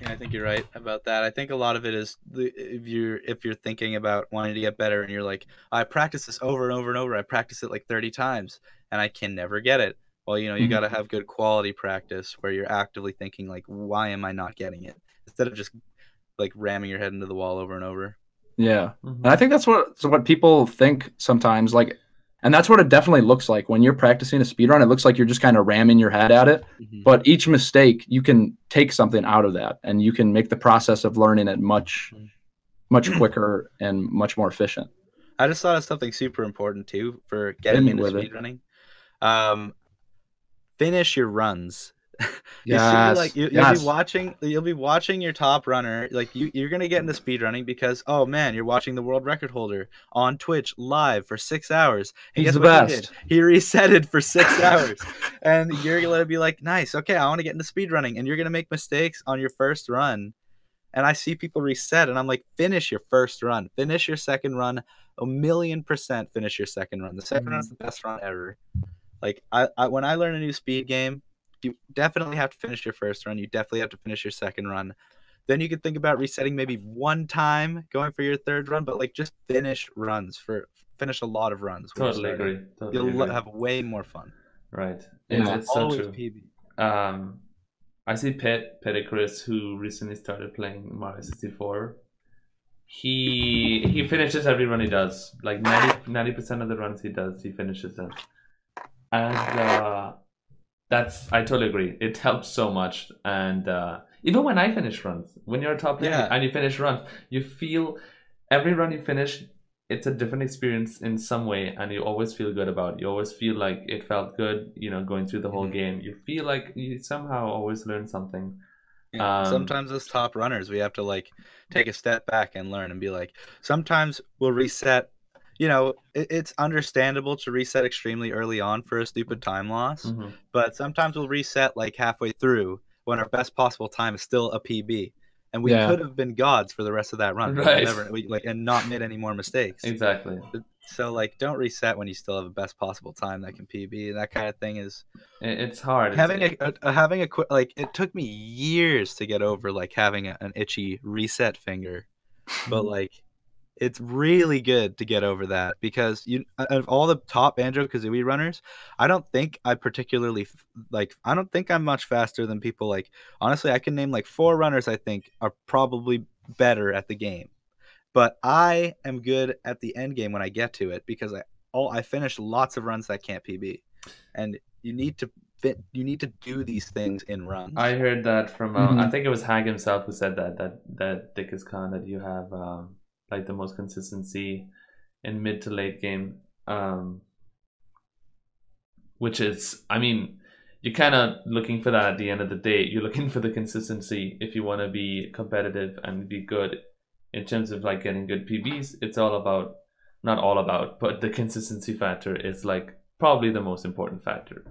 yeah, I think you're right about that. I think a lot of it is if you're if you're thinking about wanting to get better, and you're like, I practice this over and over and over. I practice it like thirty times, and I can never get it. Well, you know, you mm-hmm. got to have good quality practice where you're actively thinking, like, why am I not getting it? Instead of just, like, ramming your head into the wall over and over. Yeah. Mm-hmm. And I think that's what so what people think sometimes. Like, and that's what it definitely looks like. When you're practicing a speedrun, it looks like you're just kind of ramming your head at it. Mm-hmm. But each mistake, you can take something out of that. And you can make the process of learning it much, much quicker and much more efficient. I just thought of something super important, too, for getting into speedrunning. Um Finish your runs. Yeah, you like you, you'll yes. be watching. You'll be watching your top runner. Like you, you're gonna get into speedrunning because oh man, you're watching the world record holder on Twitch live for six hours. And He's guess the what best. He, he resetted for six hours, and you're gonna be like, nice, okay, I want to get into speedrunning, and you're gonna make mistakes on your first run. And I see people reset, and I'm like, finish your first run, finish your second run, a million percent finish your second run. The second mm-hmm. run's the best run ever. Like I, I, when I learn a new speed game, you definitely have to finish your first run. You definitely have to finish your second run. Then you could think about resetting maybe one time, going for your third run. But like just finish runs for finish a lot of runs. Totally agree. Totally You'll agree. have way more fun. Right. It's, yeah, it's so true. P B. Um, I see Pet Pitacris, who recently started playing Mario sixty-four. He he finishes every run he does. Like ninety percent of the runs he does, he finishes them. And uh, that's, I totally agree. It helps so much. And uh, even when I finish runs, when you're a top player yeah. and you finish runs, you feel every run you finish, it's a different experience in some way. And you always feel good about it. You always feel like it felt good, you know, going through the whole mm-hmm. game. You feel like you somehow always learn something. Yeah. Um, sometimes as top runners, we have to like take a step back and learn and be like, sometimes we'll reset. You know, it's understandable to reset extremely early on for a stupid time loss, mm-hmm. but sometimes we'll reset like halfway through when our best possible time is still a P B, and we yeah. could have been gods for the rest of that run, right? Never, we, like, and not made any more mistakes. Exactly. So like, don't reset when you still have a best possible time that can P B. That kind of thing is it's hard. Having it's... a, a having a like, it took me years to get over like having a, an itchy reset finger, but like. It's really good to get over that because you of all the top Banjo-Kazooie runners, I don't think I particularly like. I don't think I'm much faster than people. Like honestly, I can name like four runners I think are probably better at the game, but I am good at the end game when I get to it because I all I finish lots of runs that can't P B, and you need to fit. You need to do these things in runs. I heard that from uh, mm-hmm. I think it was Hag himself who said that that that Dickus Khan that you have. Um... like the most consistency in mid to late game, um, which is, I mean, you're kind of looking for that at the end of the day. You're looking for the consistency if you want to be competitive and be good in terms of like getting good P Bs. It's all about not all about, but the consistency factor is like probably the most important factor.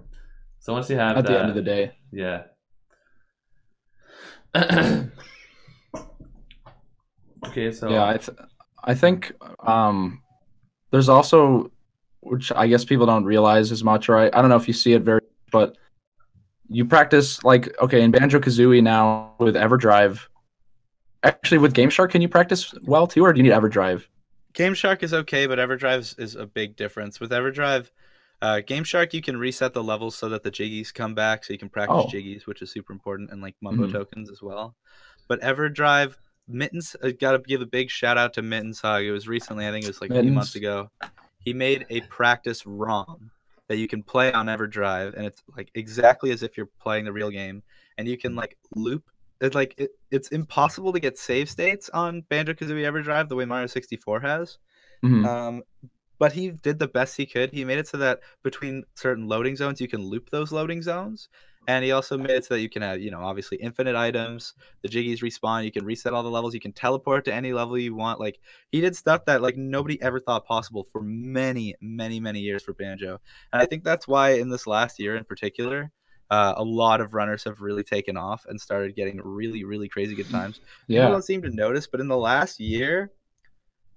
So once you have at that, the end of the day, yeah. Okay, so yeah, I th I think um, there's also, which I guess people don't realize as much, right? I don't know if you see it very, but you practice like, okay, in Banjo-Kazooie now with EverDrive. Actually, with Game Shark, can you practice well too, or do you need EverDrive? Game Shark is okay, but EverDrive is a big difference. With EverDrive, uh, Game Shark, you can reset the levels so that the jiggies come back, so you can practice oh. jiggies, which is super important, and like mumbo mm-hmm. tokens as well. But EverDrive, Mittens, I gotta give a big shout out to Mittenshug. It was recently, I think it was like Mittens. a few months ago. He made a practice ROM that you can play on EverDrive, and it's like exactly as if you're playing the real game, and you can like loop. It's like it, it's impossible to get save states on Banjo-Kazooie EverDrive the way Mario sixty-four has. Mm-hmm. Um, but he did the best he could. He made it so that between certain loading zones, you can loop those loading zones. And he also made it so that you can have, you know, obviously infinite items. The jiggies respawn. You can reset all the levels. You can teleport to any level you want. Like, he did stuff that like nobody ever thought possible for many, many, many years for Banjo. And I think that's why in this last year in particular, Uh, a lot of runners have really taken off and started getting really, really crazy good times. Yeah. People don't seem to notice, but in the last year,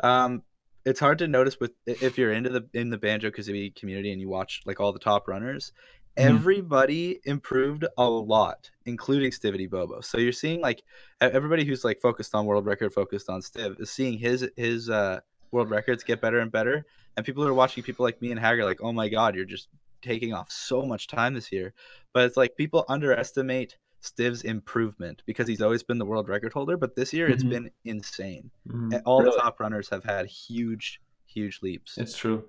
um, it's hard to notice. With if you're into the in the Banjo-Kazooie community and you watch like all the top runners, mm. everybody improved a lot, including Stivitybobo. So you're seeing like everybody who's like focused on world record, focused on Stiv, is seeing his his uh, world records get better and better. And people are watching people like me and Hager like, oh my god, you're just taking off so much time this year. But it's like people underestimate Stiv's improvement because he's always been the world record holder, but this year mm-hmm. it's been insane. Mm-hmm. And all really? the top runners have had huge, huge leaps. It's true.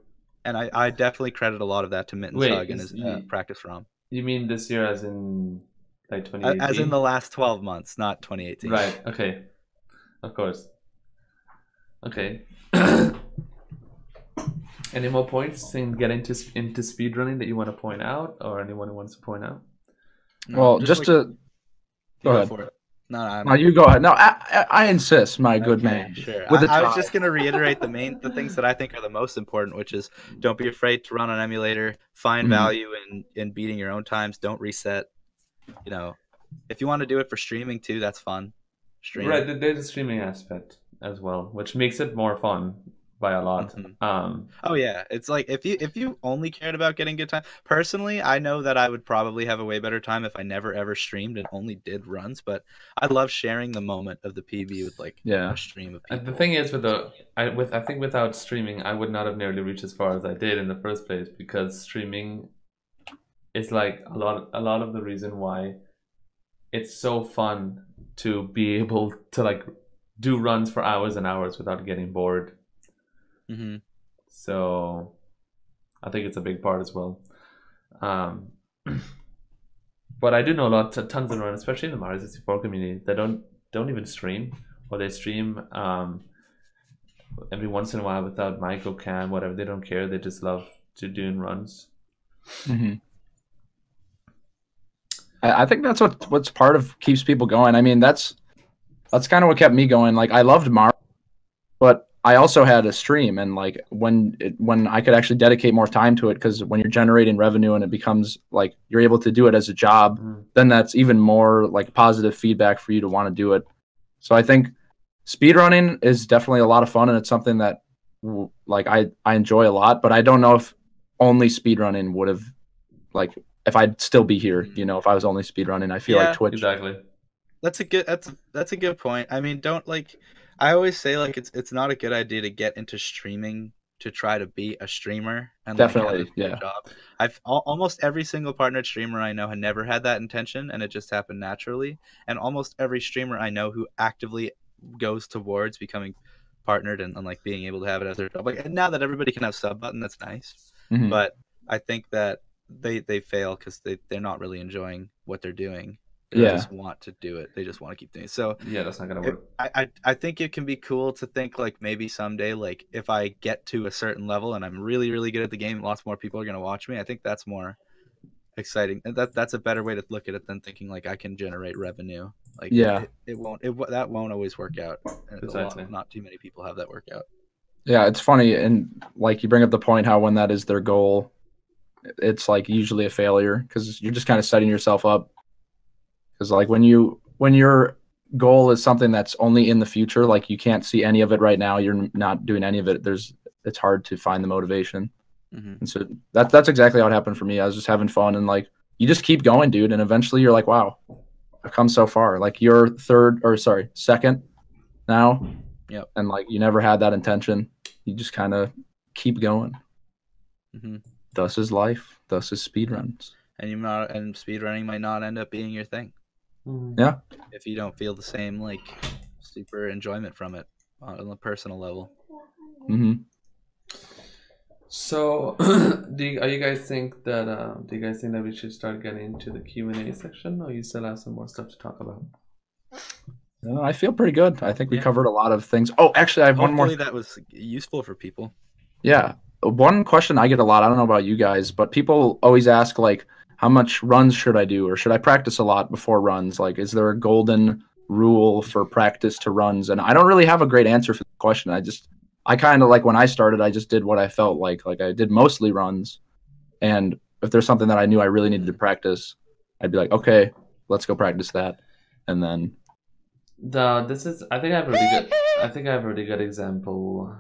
And I, I definitely credit a lot of that to Mittenshug and his uh, practice ROM. You mean this year as in like twenty eighteen? As in the last twelve months, not twenty eighteen. Right, okay. Of course. Okay. Any more points in getting into, into speedrunning that you want to point out, or anyone who wants to point out? No, well, just, just like, to... Go ahead. For it. No, no, no, you go ahead. No, I, I insist, my okay, good man. Sure. With I, I was just going to reiterate the main the things that I think are the most important, which is don't be afraid to run on emulator, find mm. value in, in beating your own times, don't reset. You know, if you want to do it for streaming too, that's fun. Stream. Right, there's a streaming aspect as well, which makes it more fun. By a lot. Mm-hmm. um, oh yeah, it's like if you if you only cared about getting good time. Personally, I know that I would probably have a way better time if I never ever streamed and only did runs. But I love sharing the moment of the P B with like yeah. a stream of people. And the thing is, with the I with I think without streaming, I would not have nearly reached as far as I did in the first place, because streaming is like a lot a lot of the reason why it's so fun to be able to like do runs for hours and hours without getting bored. Mm-hmm. So I think it's a big part as well, um, but I do know lots of tons of runners, especially in the Mario sixty-four community, that don't don't even stream, or they stream um, every once in a while without mic or cam, whatever. They don't care, they just love to do runs. Mm-hmm. I, I think that's what what's part of keeps people going. I mean, that's that's kind of what kept me going. Like, I loved Mario, but I also had a stream, and like when it, when I could actually dedicate more time to it, because when you're generating revenue and it becomes like you're able to do it as a job, mm. then that's even more like positive feedback for you to want to do it. So I think speedrunning is definitely a lot of fun, and it's something that like I, I enjoy a lot, but I don't know if only speedrunning would have, like if I'd still be here, you know, if I was only speedrunning. I feel yeah, like Twitch. Exactly. That's a good, that's, that's a good point. I mean, don't like, I always say like it's it's not a good idea to get into streaming to try to be a streamer. And definitely, like, yeah. Job. I've al almost every single partnered streamer I know had never had that intention, and it just happened naturally. And almost every streamer I know who actively goes towards becoming partnered and, and like being able to have it as their job. Like, and now that everybody can have sub button, that's nice. Mm-hmm. But I think that they they fail because they they're not really enjoying what they're doing. They yeah. just want to do it. They just want to keep doing it. So yeah, that's not gonna work. It, I, I I think it can be cool to think like maybe someday, like if I get to a certain level and I'm really really good at the game, lots more people are gonna watch me. I think that's more exciting. That that's a better way to look at it than thinking like I can generate revenue. Like yeah, it, it won't. It that won't always work out. Exactly. Lot, not too many people have that work out. Yeah, it's funny, and like you bring up the point how when that is their goal, it's like usually a failure because you're just kind of setting yourself up. Because like when you when your goal is something that's only in the future, like you can't see any of it right now, you're not doing any of it. There's it's hard to find the motivation, mm-hmm. and so that's that's exactly how it happened for me. I was just having fun and like you just keep going, dude, and eventually you're like, wow, I've come so far. Like you're third or sorry second now, yeah, and like you never had that intention. You just kind of keep going. Mm-hmm. Thus is life. Thus is speedruns. And you not and speedrunning might not end up being your thing. Yeah. If you don't feel the same like super enjoyment from it on a personal level. Mm-hmm. So, do you, are you guys think that uh, do you guys think that we should start getting into the Q and A section, or you still have some more stuff to talk about? No, I feel pretty good. I think we yeah. covered a lot of things. Oh, actually, I have Hopefully one more. Th- that was useful for people. Yeah. One question I get a lot, I don't know about you guys, but people always ask, like, how much runs should I do? Or should I practice a lot before runs? Like, is there a golden rule for practice to runs? And I don't really have a great answer for the question. I just, I kind of like when I started, I just did what I felt like. Like, I did mostly runs. And if there's something that I knew I really needed to practice, I'd be like, okay, let's go practice that. And then. The, this is, I think I have a really good, I think I have a really good example.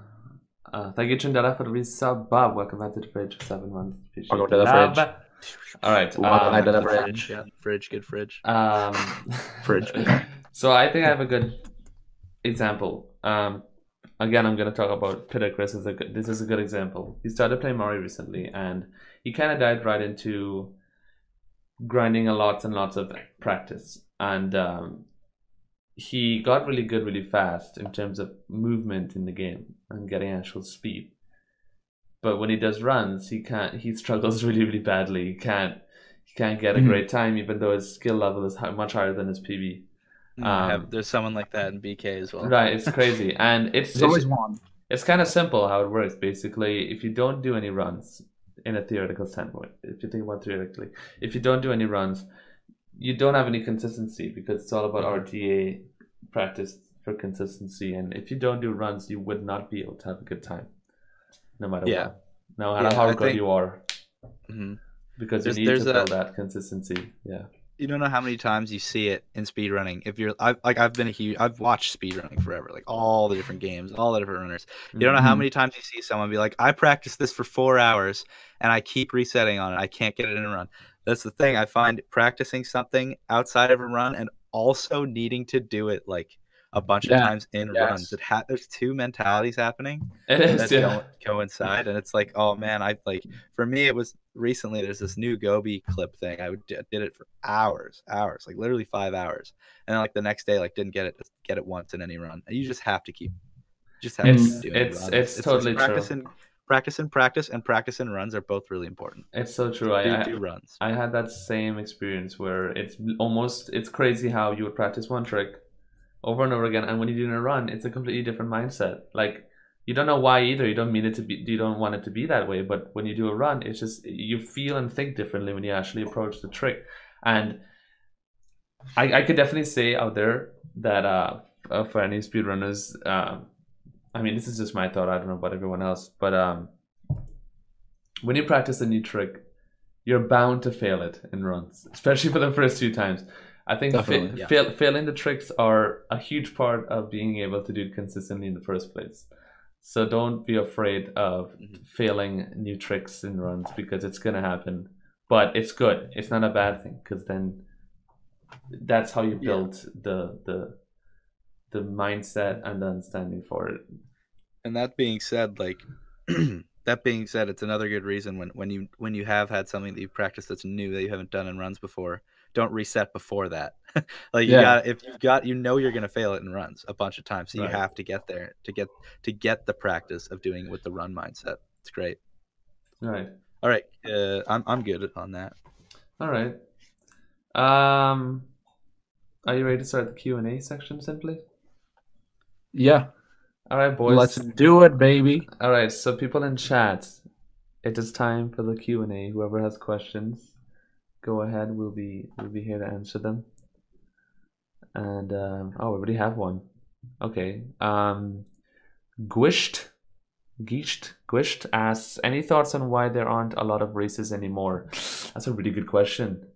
Uh, thank you, Chindala, for the resub. Bob, welcome back to the fridge for seven months. I'll go to the Lab. Fridge. All right. Welcome back to the fridge. Yeah, fridge, good fridge. Um, fridge. So I think I have a good example. Um, again, I'm going to talk about Pitacris. Is a good, this is a good example. He started playing Mario recently, and he kind of dived right into grinding a lots and lots of practice. And um, he got really good really fast in terms of movement in the game and getting actual speed. But when he does runs, he can't. He struggles really, really badly. He can't. He can't get a mm-hmm. great time, even though his skill level is much higher than his P B. Um, have, there's someone like that in B K as well. Right, it's crazy, and it's, it's always one. It's kind of simple how it works. Basically, if you don't do any runs, in a theoretical standpoint, if you think about theoretically, if you don't do any runs, you don't have any consistency because it's all about R T A practice for consistency. And if you don't do runs, you would not be able to have a good time, no matter yeah. what, no matter yeah, how good you are, mm-hmm. because there's, you need to build a, that consistency. Yeah, you don't know how many times you see it in speedrunning. If you're I've, like I've been a huge, I've watched speedrunning forever, like all the different games, all the different runners. You don't mm-hmm. know how many times you see someone be like, I practiced this for four hours and I keep resetting on it. I can't get it in a run. That's the thing. I find practicing something outside of a run and also needing to do it like a bunch yeah. of times in yes. runs. It ha- there's two mentalities happening. It is. That yeah. don't coincide. And it's like, oh man, I like for me, it was recently there's this new Gobi clip thing. I would, did it for hours, hours, like literally five hours. And then like the next day, like didn't get it, get it once in any run. You just have to keep, just have it's, to do it. It's, it's, it's, it's totally it's practicing, true. Practice and practice and practice and runs are both really important. It's so true. I, do, I do runs. I had that same experience where it's almost it's crazy how you would practice one trick over and over again, and when you're doing a run, it's a completely different mindset. Like you don't know why either. You don't mean it to be. You don't want it to be that way. But when you do a run, it's just you feel and think differently when you actually approach the trick. And I, I could definitely say out there that uh, uh, for any speedrunners. Uh, I mean, this is just my thought. I don't know about everyone else, but um, when you practice a new trick, you're bound to fail it in runs, especially for the first few times. I think fa- yeah. fail, failing the tricks are a huge part of being able to do it consistently in the first place. So don't be afraid of mm-hmm. failing new tricks in runs because it's going to happen. But it's good. It's not a bad thing because then that's how you build yeah. the the. the mindset and the understanding for it. And that being said, like that being said, it's another good reason when, when you when you have had something that you've practiced that's new that you haven't done in runs before, don't reset before that. like yeah. you got if you've got you know you're gonna fail it in runs a bunch of times. So right. you have to get there to get to get the practice of doing it with the run mindset. It's great. All right. All right. Uh, I'm I'm good on that. All right. Um are you ready to start the Q and A section simply? Yeah. All right, boys. Let's do it, baby. All right, so people in chat, it is time for the Q and A. Whoever has questions, go ahead. We'll be we'll be here to answer them. And um, oh, we already have one. Okay. Um, Gwished Geesht, Quisht asks, any thoughts on why there aren't a lot of races anymore? That's a really good question.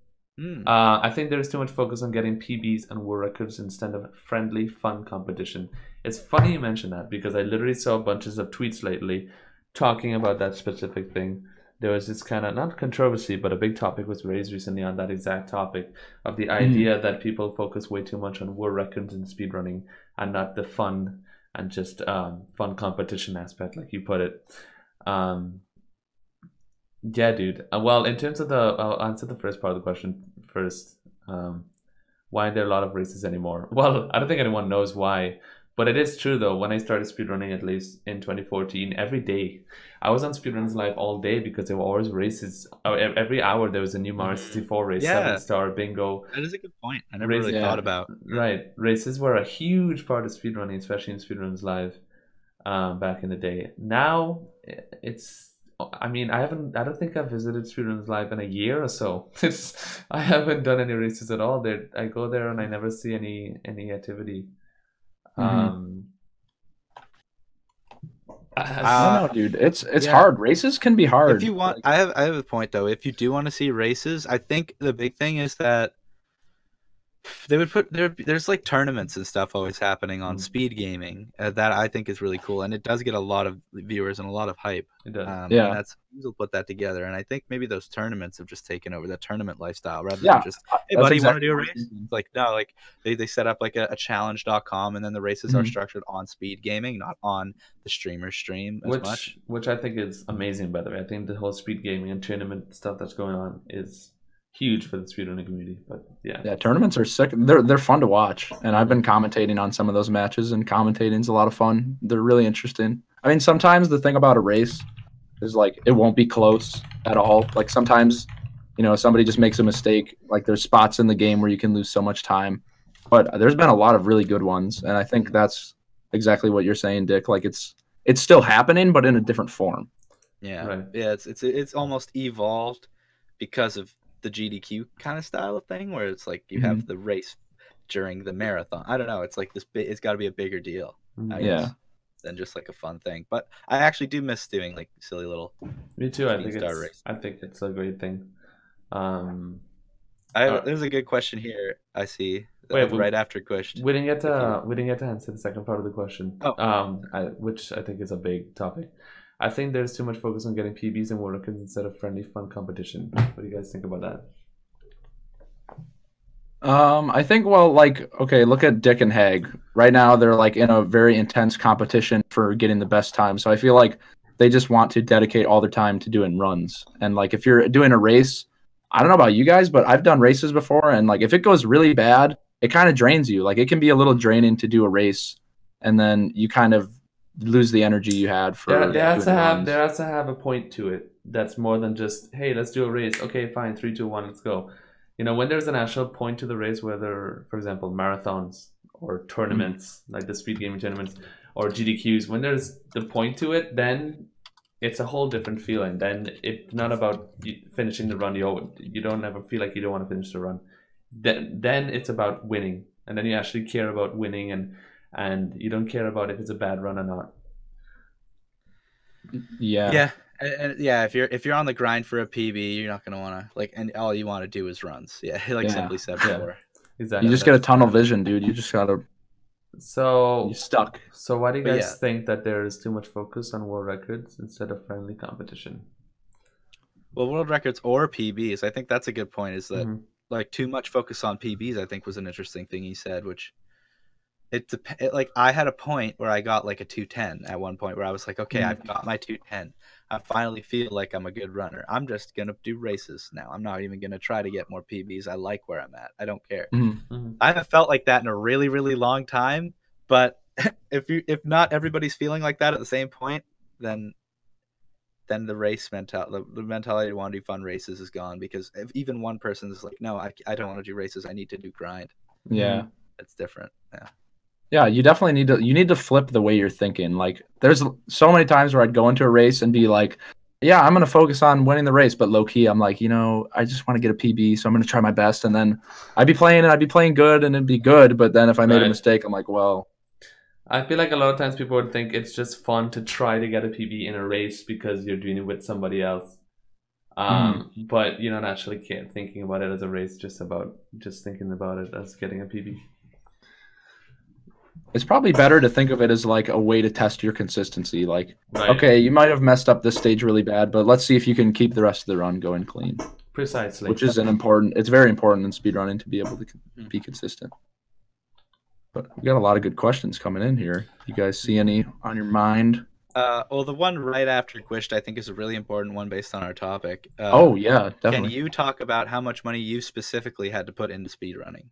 Mm. Uh, I think there is too much focus on getting P Bs and world records instead of friendly, fun competition. It's funny you mention that because I literally saw bunches of tweets lately talking about that specific thing. There was this kind of, not controversy, but a big topic was raised recently on that exact topic of the idea mm. that people focus way too much on world records and speedrunning and not the fun and just um, fun competition aspect, like you put it. Um, yeah, dude. Uh, well, in terms of the, I'll answer the first part of the question first. Um, why aren't there a lot of races anymore? Well, I don't think anyone knows why. But it is true though, when I started speedrunning, at least in twenty fourteen, every day, I was on Speedruns Live all day because there were always races. Every hour there was a new Mario sixty-four race, yeah. seven star, bingo. That is a good point. I never races, really yeah. thought about. Right. Races were a huge part of speedrunning, especially in Speedruns Live um, back in the day. Now, it's... I mean, I haven't, I don't think I've visited Speedruns Live in a year or so. It's, I haven't done any races at all. They're, I go there and I never see any any activity. Um, I don't know, dude. It's it's yeah. hard. Races can be hard. If you want, I have I have a point though. If you do want to see races, I think the big thing is that they would put there. There's like tournaments and stuff always happening on mm-hmm. speed gaming uh, that I think is really cool, and it does get a lot of viewers and a lot of hype. It does. Um, yeah, and that's we'll put that together, and I think maybe those tournaments have just taken over that tournament lifestyle rather yeah, than just hey buddy, exactly. you want to do a race? Like no, like they they set up like a, a challenge dot com, and then the races mm-hmm. are structured on speed gaming, not on the streamer stream as which, much. Which I think is amazing. By the way, I think the whole speed gaming and tournament stuff that's going on is huge for the speedrunning community, but yeah, yeah, tournaments are sick. They're they're fun to watch, and I've been commentating on some of those matches, and commentating's a lot of fun. They're really interesting. I mean, sometimes the thing about a race is like it won't be close at all. Like sometimes, you know, somebody just makes a mistake. Like there's spots in the game where you can lose so much time, but there's been a lot of really good ones, and I think that's exactly what you're saying, Dick. Like it's it's still happening, but in a different form. Yeah, right. yeah, it's it's it's almost evolved because of the G D Q kind of style of thing where it's like you mm-hmm. have the race during the marathon. I don't know. It's like this bit, it's got to be a bigger deal I yeah. guess, than just like a fun thing. But I actually do miss doing like silly little. Me too. I think it's, race. I think it's a great thing. Um, I, uh, there's a good question here. I see. Wait, right we, after question. We didn't get to, we didn't get to answer the second part of the question, oh. um, I, which I think is a big topic. I think there's too much focus on getting P Bs and world records instead of friendly, fun competition. What do you guys think about that? Um, I think, well, like, okay, look at Dick and Hag. Right now, they're, like, in a very intense competition for getting the best time. So I feel like they just want to dedicate all their time to doing runs. And, like, if you're doing a race, I don't know about you guys, but I've done races before. And, like, if it goes really bad, it kind of drains you. Like, it can be a little draining to do a race. And then you kind of lose the energy you had for there, there has to have runs. There has to have a point to it that's more than just hey let's do a race, okay fine, three, two, one, let's go. You know, when there's an actual point to the race, whether for example marathons or tournaments mm-hmm. like the speed gaming tournaments or G D Qs, when there's the point to it, then it's a whole different feeling. Then it's not about finishing the run. You don't ever feel like you don't want to finish the run. Then then it's about winning, and then you actually care about winning, and and you don't care about if it's a bad run or not. Yeah. Yeah. And, and yeah, if you're if you're on the grind for a P B, you're not gonna wanna like and all you wanna do is runs. Yeah. Like yeah. simply said before. Exactly. You just get a tunnel vision, dude. You just gotta So you're stuck. So why do you guys yeah. think that there is too much focus on world records instead of friendly competition? Well, world records or P Bs, I think that's a good point, is that mm-hmm. like too much focus on P Bs, I think was an interesting thing he said, which It, it like I had a point where I got like a two ten at one point where I was like, okay, I've got my two ten. I finally feel like I'm a good runner. I'm just going to do races now. I'm not even going to try to get more P Bs. I like where I'm at. I don't care. Mm-hmm. I haven't felt like that in a really, really long time. But if you, if not everybody's feeling like that at the same point, then then the race mentality, the, the mentality to want to do fun races is gone, because if even one person is like, no, I, I don't want to do races. I need to do grind. Yeah. It's different. Yeah. Yeah, you definitely need to you need to flip the way you're thinking. Like there's so many times where I'd go into a race and be like, yeah, I'm going to focus on winning the race, but low key I'm like, you know, I just want to get a P B, so I'm going to try my best, and then I'd be playing and I'd be playing good and it'd be good, but then if I made right. a mistake, I'm like, well, I feel like a lot of times people would think it's just fun to try to get a P B in a race because you're doing it with somebody else. Um, mm. But you don't actually care thinking about it as a race, just about just thinking about it as getting a P B. It's probably better to think of it as like a way to test your consistency. Like, right. Okay, you might have messed up this stage really bad, but let's see if you can keep the rest of the run going clean. Precisely. Which is an important, it's very important in speedrunning to be able to be consistent. But we got a lot of good questions coming in here. You guys see any on your mind? Uh, well, the one right after Quisht, I think, is a really important one based on our topic. Uh, oh, yeah, definitely. Can you talk about how much money you specifically had to put into speedrunning?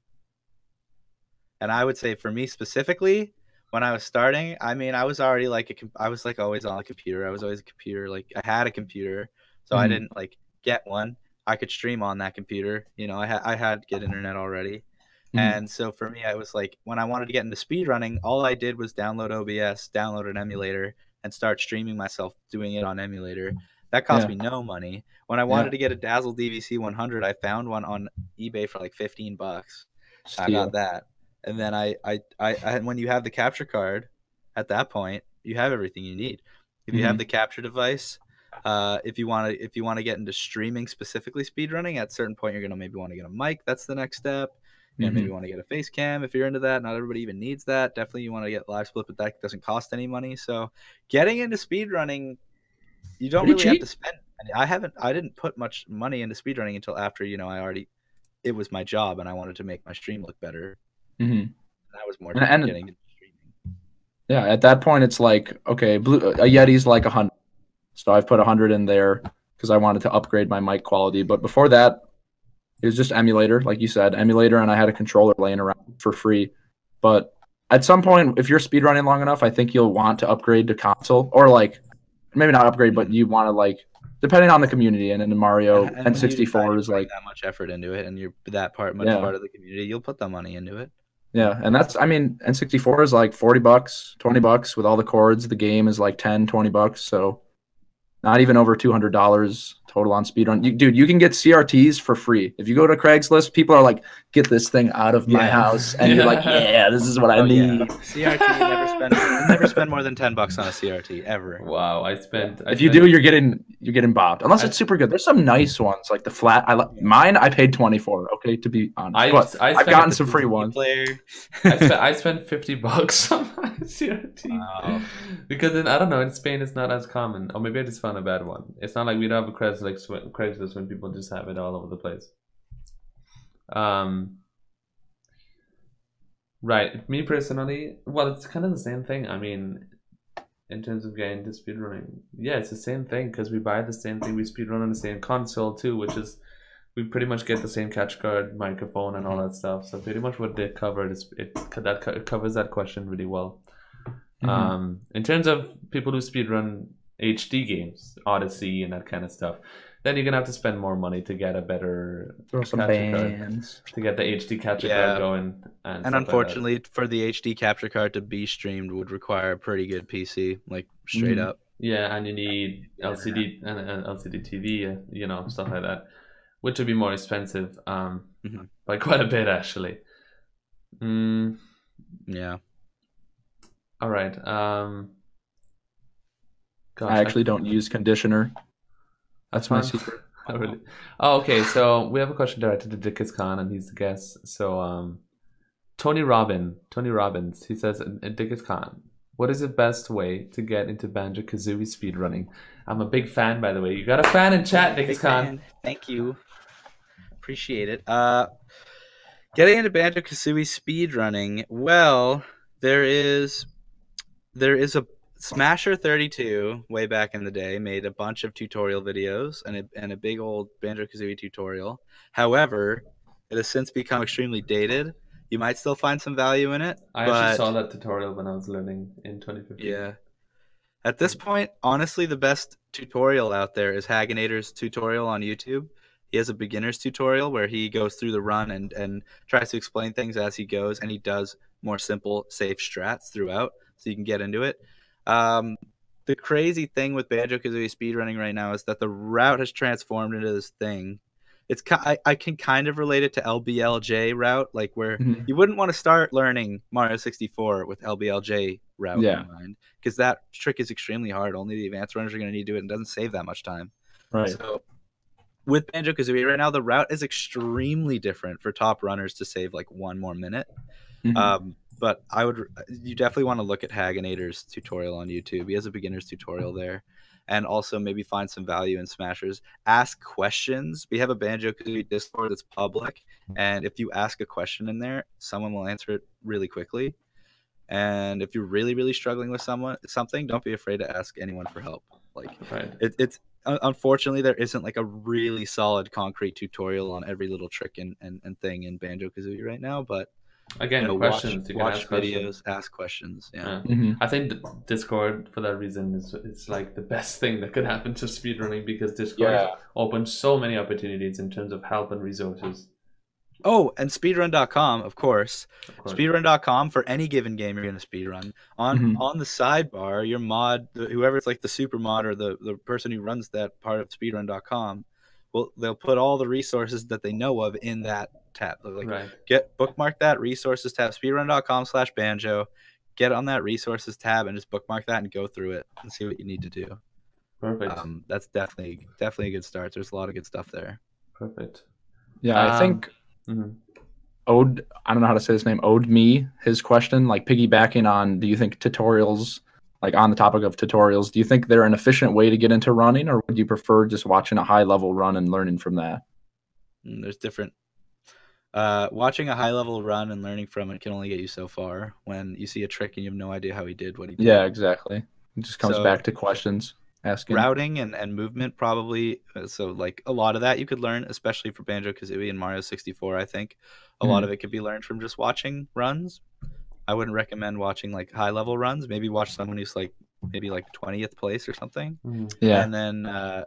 And I would say for me specifically, when I was starting, I mean, I was already like, a, I was like always on a computer. I was always a computer. Like I had a computer, so mm. I didn't like get one. I could stream on that computer. You know, I, ha I had good internet already. Mm. And so for me, I was like, when I wanted to get into speedrunning, all I did was download O B S, download an emulator, and start streaming myself doing it on emulator. That cost yeah. me no money. When I wanted yeah. to get a Dazzle D V C one hundred, I found one on eBay for like fifteen bucks. Steal. I got that. And then I, I, I, I, when you have the capture card, at that point you have everything you need. If you mm-hmm. have the capture device, uh, if you want to, if you want to get into streaming specifically speedrunning, at a certain point you're gonna maybe want to get a mic. That's the next step. You know, mm-hmm. maybe you want to get a face cam if you're into that. Not everybody even needs that. Definitely you want to get live split, but that doesn't cost any money. So getting into speedrunning, you don't Pretty really cheap. have to spend. I haven't. I didn't put much money into speedrunning until after you know I already. It was my job, and I wanted to make my stream look better. Mm-hmm. That was more and, getting into streaming. Yeah, at that point it's like okay, blue, a Yeti's like a hundred, so I've put a hundred in there because I wanted to upgrade my mic quality. But before that, it was just emulator, like you said, emulator, and I had a controller laying around for free. But at some point, if you're speedrunning long enough, I think you'll want to upgrade to console, or like maybe not upgrade, but you want to like depending on the community. And in Mario N sixty-four is like that much effort into it, and you're that part much yeah. part of the community, you'll put the money into it. Yeah, and that's, I mean, N sixty-four is like forty bucks, twenty bucks with all the cords. The game is like ten, twenty bucks, so not even over two hundred dollars total on speedrun. You, dude, you can get C R Ts for free. If you go to Craigslist, people are like, get this thing out of my yeah. house. And yeah. you're like, yeah, this is what I oh, need. Yeah. C R T, never spend, never spend more than ten bucks on a C R T, ever. Wow, I spent... I if spent, you do, you're getting you're getting bobbed. Unless I, it's super good. There's some nice ones, like the flat... I like Mine, I paid twenty-four, okay, to be honest. I, but I I've gotten some free ones. I spent, I spent fifty bucks on my C R T. Wow. Because, in, I don't know, in Spain it's not as common. Or maybe I just found a bad one. It's not like we don't have a Craigslist like Craigslist when people just have it all over the place. Um, right. Me personally, well, it's kind of the same thing. I mean, in terms of getting to speedrunning, yeah, it's the same thing because we buy the same thing. We speedrun on the same console too, which is we pretty much get the same catch card, microphone, and all that stuff. So pretty much what they covered is it that it covers that question really well. Mm-hmm. Um, in terms of people who speedrun H D games, Odyssey and that kind of stuff, then you're gonna have to spend more money to get a better Throw some bands. Card, to get the H D capture yeah. card going. And, and unfortunately, like for the H D capture card to be streamed would require a pretty good P C, like straight mm. up. Yeah, and you need L C D and, and L C D T V, you know, stuff like that, which would be more expensive, um, mm-hmm. by quite a bit actually. Mm. Yeah. All right. Um. Gosh, I actually I... don't use conditioner. That's my secret. Really... Oh, okay. So we have a question directed to Dickus Khan, and he's the guest. So um, Tony Robin, Tony Robbins, he says, Dickus Khan, what is the best way to get into Banjo-Kazooie speedrunning? I'm a big fan, by the way. You got a fan in chat, Dickus Khan. Fan. Thank you. Appreciate it. Uh, getting into Banjo-Kazooie speedrunning, well, there is, there is a Smasher thirty-two, way back in the day, made a bunch of tutorial videos and a, and a big old Banjo-Kazooie tutorial. However, it has since become extremely dated. You might still find some value in it. I but... actually saw that tutorial when I was learning in twenty fifteen. Yeah. At this point, honestly, the best tutorial out there is Hagenator's tutorial on YouTube. He has a beginner's tutorial where he goes through the run and, and tries to explain things as he goes, and he does more simple, safe strats throughout, so you can get into it. Um, the crazy thing with Banjo-Kazooie speedrunning right now is that the route has transformed into this thing it's I, I can kind of relate it to L B L J route, like where mm-hmm. you wouldn't want to start learning Mario sixty-four with L B L J route yeah. in mind, because that trick is extremely hard. Only the advanced runners are going to need to do it, and doesn't save that much time. Right. So with Banjo-Kazooie right now, the route is extremely different for top runners to save like one more minute. Mm-hmm. Um, but I would, you definitely want to look at Hagenator's tutorial on YouTube. He has a beginner's tutorial there. And also maybe find some value in Smashers. Ask questions. We have a Banjo-Kazooie Discord that's public. And if you ask a question in there, someone will answer it really quickly. And if you're really, really struggling with someone something, don't be afraid to ask anyone for help. Like right. it, it's unfortunately there isn't like a really solid concrete tutorial on every little trick and, and, and thing in Banjo-Kazooie right now, but again, you know, questions. Watch, you can watch ask videos, questions. ask questions. Yeah, yeah. Mm-hmm. I think Discord for that reason is it's like the best thing that could happen to speedrunning, because Discord yeah. opens so many opportunities in terms of help and resources. Oh, and speedrun dot com, of course. Of course. Speedrun dot com for any given game you're gonna speedrun. On mm-hmm. on the sidebar, your mod, whoever's like the super mod or the the person who runs that part of speedrun dot com, well, they'll put all the resources that they know of in that tab. They're like, right. get bookmark that resources tab, speedrun dot com slash banjo. Get on that resources tab and just bookmark that and go through it and see what you need to do. Perfect. Um, that's definitely definitely a good start. There's a lot of good stuff there. Perfect. Yeah, um, I think mm-hmm. Ode. I don't know how to say his name. Ode me his question, like piggybacking on. Do you think tutorials? Like on the topic of tutorials, do you think they're an efficient way to get into running, or would you prefer just watching a high-level run and learning from that? There's different. Uh, watching a high-level run and learning from it can only get you so far. When you see a trick and you have no idea how he did what he did. Yeah, exactly. It just comes so, back to questions, asking. Routing and, and movement probably. So like a lot of that you could learn, especially for Banjo-Kazooie and Mario sixty-four, I think. A mm. lot of it could be learned from just watching runs. I wouldn't recommend watching like high level runs. Maybe watch someone who's like maybe like twentieth place or something. Yeah. And then, uh,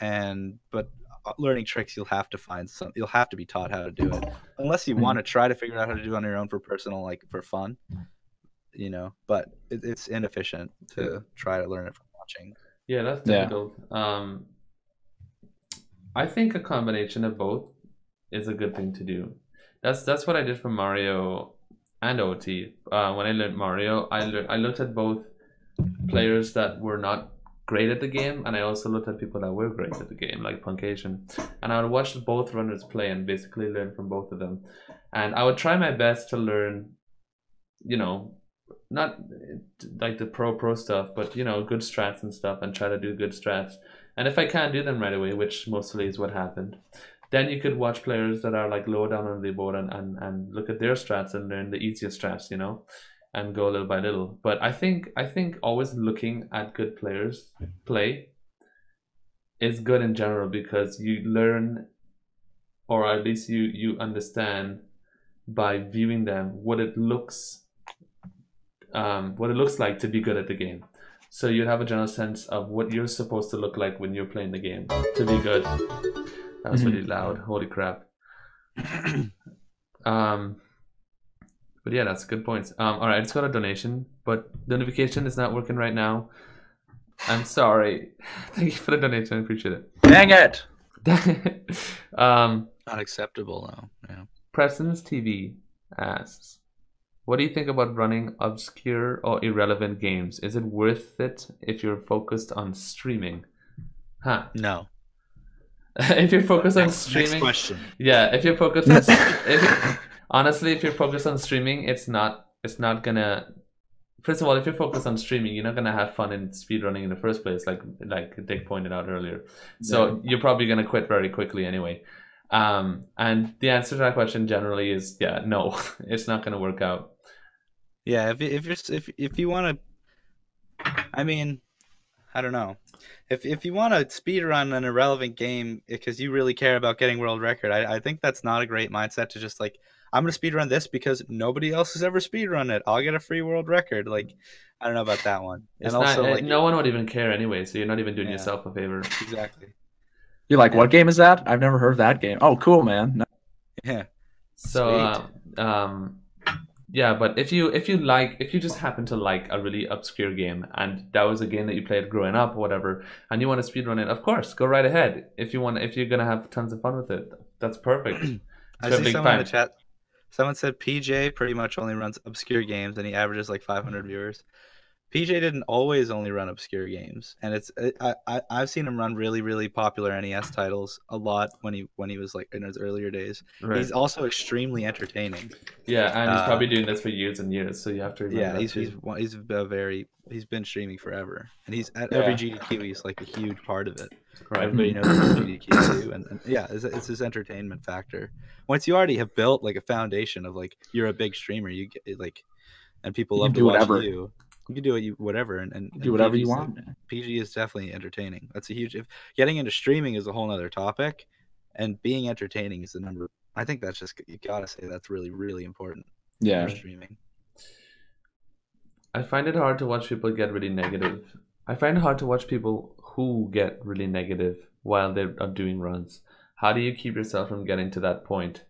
and but learning tricks, you'll have to find some. You'll have to be taught how to do it, unless you want to try to figure out how to do it on your own for personal, like for fun. You know, but it, it's inefficient to try to learn it from watching. Yeah, that's difficult. Yeah. Um, I think a combination of both is a good thing to do. That's that's what I did for Mario. And O T. Uh, when I learned Mario, I learned, I looked at both players that were not great at the game, and I also looked at people that were great at the game, like Punkation. And I would watch both runners play and basically learn from both of them. And I would try my best to learn, you know, not like the pro pro stuff, but you know, good strats and stuff, and try to do good strats. And if I can't do them right away, which mostly is what happened. Then you could watch players that are like low down on the board and, and, and look at their strats and learn the easiest strats, you know, and go little by little. But I think I think always looking at good players play is good in general, because you learn, or at least you, you understand by viewing them what it looks um, what it looks like to be good at the game. So you have a general sense of what you're supposed to look like when you're playing the game to be good. That was really loud. Holy crap. Um, but yeah, that's good points. Um, all right, I just got a donation, but the notification is not working right now. I'm sorry. Thank you for the donation. I appreciate it. Dang it. um, not acceptable, though. Yeah. Preston's T V asks, what do you think about running obscure or irrelevant games? Is it worth it if you're focused on streaming? Huh? No. If you're focused on streaming, next question. Yeah, if you're focused on, if, honestly, if you're focused on streaming, it's not, it's not gonna. First of all, if you're focused on streaming, you're not gonna have fun in speedrunning in the first place, like like Dick pointed out earlier. So yeah. You're probably gonna quit very quickly anyway. Um, and the answer to that question generally is yeah, no, it's not gonna work out. Yeah, if if you're if if you wanna, I mean. I don't know. If if you want to speedrun an irrelevant game because you really care about getting world record, I, I think that's not a great mindset to just like, I'm going to speedrun this because nobody else has ever speedrun it. I'll get a free world record. Like, I don't know about that one. It's and not, also, like, no one would even care anyway, so you're not even doing yeah, yourself a favor. Exactly. You're like, what game is that? I've never heard of that game. Oh, cool, man. No. Yeah. So, uh, um, Yeah, but if you if you like if you just happen to like a really obscure game and that was a game that you played growing up or whatever, and you want to speedrun it, of course, go right ahead. If you want, if you're gonna have tons of fun with it, that's perfect. I see someone time. in the chat. Someone said P J pretty much only runs obscure games and he averages like five hundred viewers. P J didn't always only run obscure games, and it's I, I I've seen him run really really popular N E S titles a lot when he when he was like in his earlier days. Right. He's also extremely entertaining. Yeah, and he's uh, probably doing this for years and years, so you have to remember. Yeah, that he's he's, he's a very he's been streaming forever, and he's at yeah. every G D Q. He's like a huge part of it. Right. Everybody knows G D Q, and, and yeah, it's, it's his entertainment factor. Once you already have built like a foundation of like you're a big streamer, you get like, and people love to watch whatever. you. You can do what you, whatever and, and do whatever you want. P G is definitely entertaining. That's a huge. If getting into streaming is a whole other topic, and being entertaining is the number. I think that's just you gotta say that's really really important. Yeah, for streaming. I find it hard to watch people get really negative. I find it hard to watch people who get really negative while they're doing runs. How do you keep yourself from getting to that point?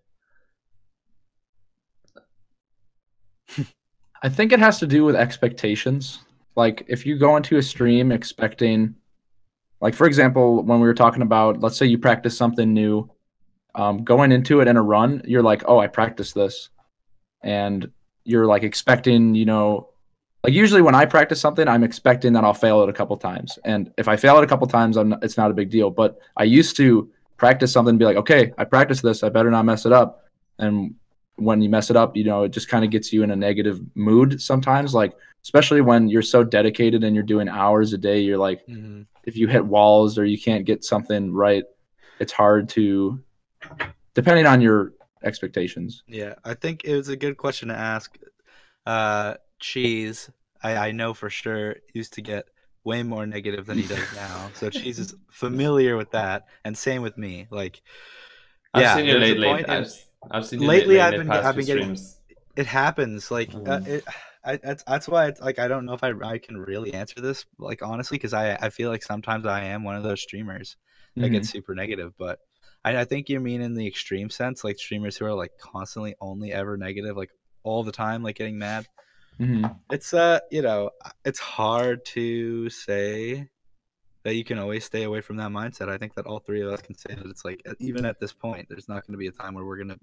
I think it has to do with expectations. Like if you go into a stream expecting, like for example, when we were talking about, let's say you practice something new, um, going into it in a run, you're like, oh, I practiced this. And you're like expecting, you know, like usually when I practice something, I'm expecting that I'll fail it a couple times. And if I fail it a couple times, I'm not, it's not a big deal. But I used to practice something and be like, okay, I practiced this. I better not mess it up. And when you mess it up, you know, it just kind of gets you in a negative mood sometimes, like, especially when you're so dedicated and you're doing hours a day, you're like, mm-hmm. if you hit walls or you can't get something right, it's hard to, depending on your expectations. Yeah, I think it was a good question to ask. Uh, Cheese, I, I know for sure, used to get way more negative than he does now. So Cheese is familiar with that. And same with me. Like, I've yeah, seen you lately. I've seen lately I've been I've been getting it happens like mm. uh, it, I, that's that's why it's like I don't know if I I can really answer this like honestly because I I feel like sometimes I am one of those streamers mm-hmm. that gets super negative, but I, I think you mean in the extreme sense, like streamers who are like constantly only ever negative, like all the time, like getting mad. Mm-hmm. It's uh you know it's hard to say that you can always stay away from that mindset. I think that all three of us can say that it's like, even at this point, there's not going to be a time where we're going to,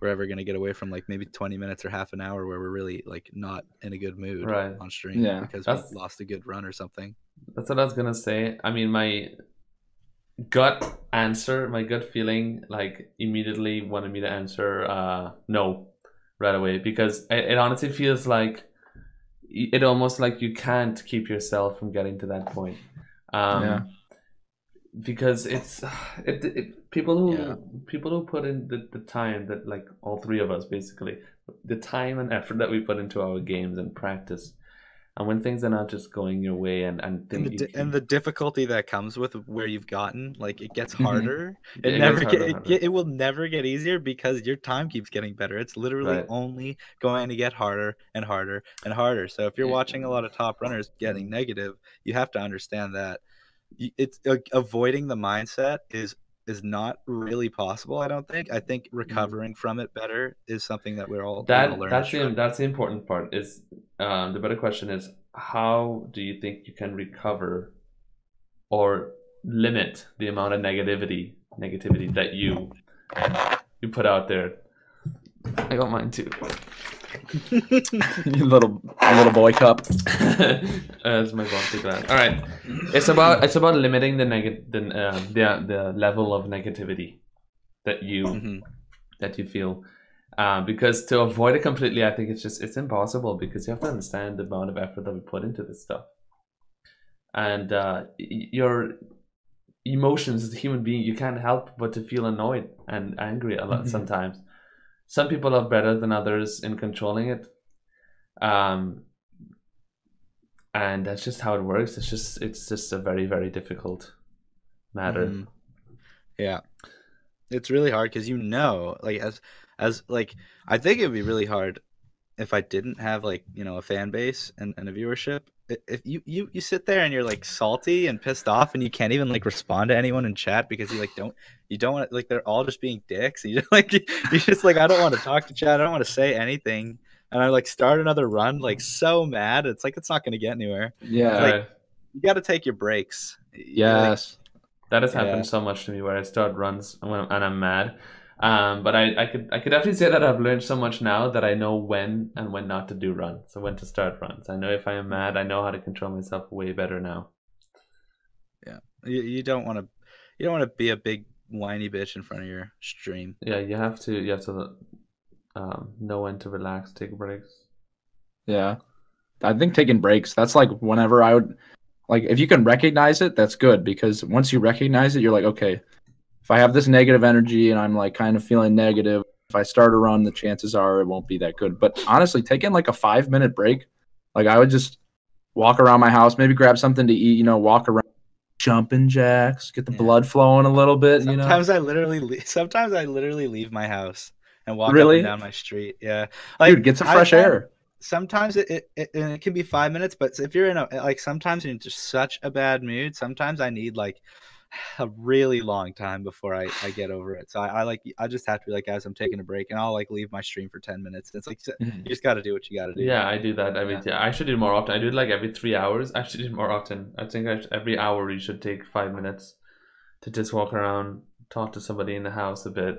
we're ever going to get away from like maybe twenty minutes or half an hour where we're really like not in a good mood right. on stream yeah. because that's, we lost a good run or something. That's what I was going to say. I mean, my gut answer, my gut feeling, like immediately wanted me to answer uh, no right away, because it, it honestly feels like it almost like you can't keep yourself from getting to that point. Um, yeah. Because it's it, it, people who yeah. people who put in the, the time that like all three of us basically the time and effort that we put into our games and practice, and when things are not just going your way and and, and, the, can... and the difficulty that comes with where you've gotten, like it gets harder. it, it never harder, get, harder. It, it will never get easier because your time keeps getting better. It's literally right. only going to get harder and harder and harder. So if you're watching a lot of top runners getting negative, you have to understand that it's uh, avoiding the mindset is is not really possible. I don't think. I think recovering from it better is something that we're all that learning. That's the that's the important part. Is um, the better question is how do you think you can recover or limit the amount of negativity negativity that you you put out there? I got mine too. little little boy cup. That's my bossy plan. All right, it's about it's about limiting the negative the, uh, the the level of negativity that you mm-hmm. that you feel, uh, because to avoid it completely, I think it's just it's impossible because you have to understand the amount of effort that we put into this stuff, and uh, your emotions as a human being, you can't help but to feel annoyed and angry a lot mm-hmm. sometimes. Some people are better than others in controlling it, um, and that's just how it works. It's just it's just a very very difficult matter. Mm. Yeah, it's really hard because you know, like as as like I think it'd be really hard if I didn't have like you know a fan base and, and a viewership. If you, you you sit there and you're like salty and pissed off and you can't even like respond to anyone in chat because you like don't you don't want like they're all just being dicks and you like you just like I don't want to talk to chat, I don't want to say anything. and I like start another run, like so mad. It's like, it's not going to get anywhere. Yeah. Like, right. You got to take your breaks. Yes. Like, that has happened yeah. so much to me where I start runs and I'm mad. Um, but I, I could I could definitely say that I've learned so much now that I know when and when not to do runs. So when to start runs. I know if I am mad, I know how to control myself way better now. Yeah, you you don't want to you don't want to be a big whiny bitch in front of your stream. Yeah, you have to you have to um, know when to relax, take breaks. Yeah, I think taking breaks. That's like whenever I would like if you can recognize it, that's good because once you recognize it, you're like okay. If I have this negative energy and I'm like kind of feeling negative, if I start a run, the chances are it won't be that good. But honestly, taking like a five minute break, like I would just walk around my house, maybe grab something to eat, you know, walk around, jumping jacks, get the yeah. blood flowing a little bit. Sometimes you know, sometimes I literally, le sometimes I literally leave my house and walk really? up and down my street. Yeah, like, dude, get some fresh I, air. Sometimes it, it, it and it can be five minutes, but if you're in a like sometimes you're just such a bad mood. Sometimes I need like a really long time before I, I get over it. So I, I like I just have to be like, guys, I'm taking a break, and I'll like leave my stream for ten minutes. It's like you just got to do what you got to do. Yeah, I do that. I mean, yeah, I should do it more often. I do it like every three hours. I should do it more often. I think I should, every hour you should take five minutes to just walk around, talk to somebody in the house a bit,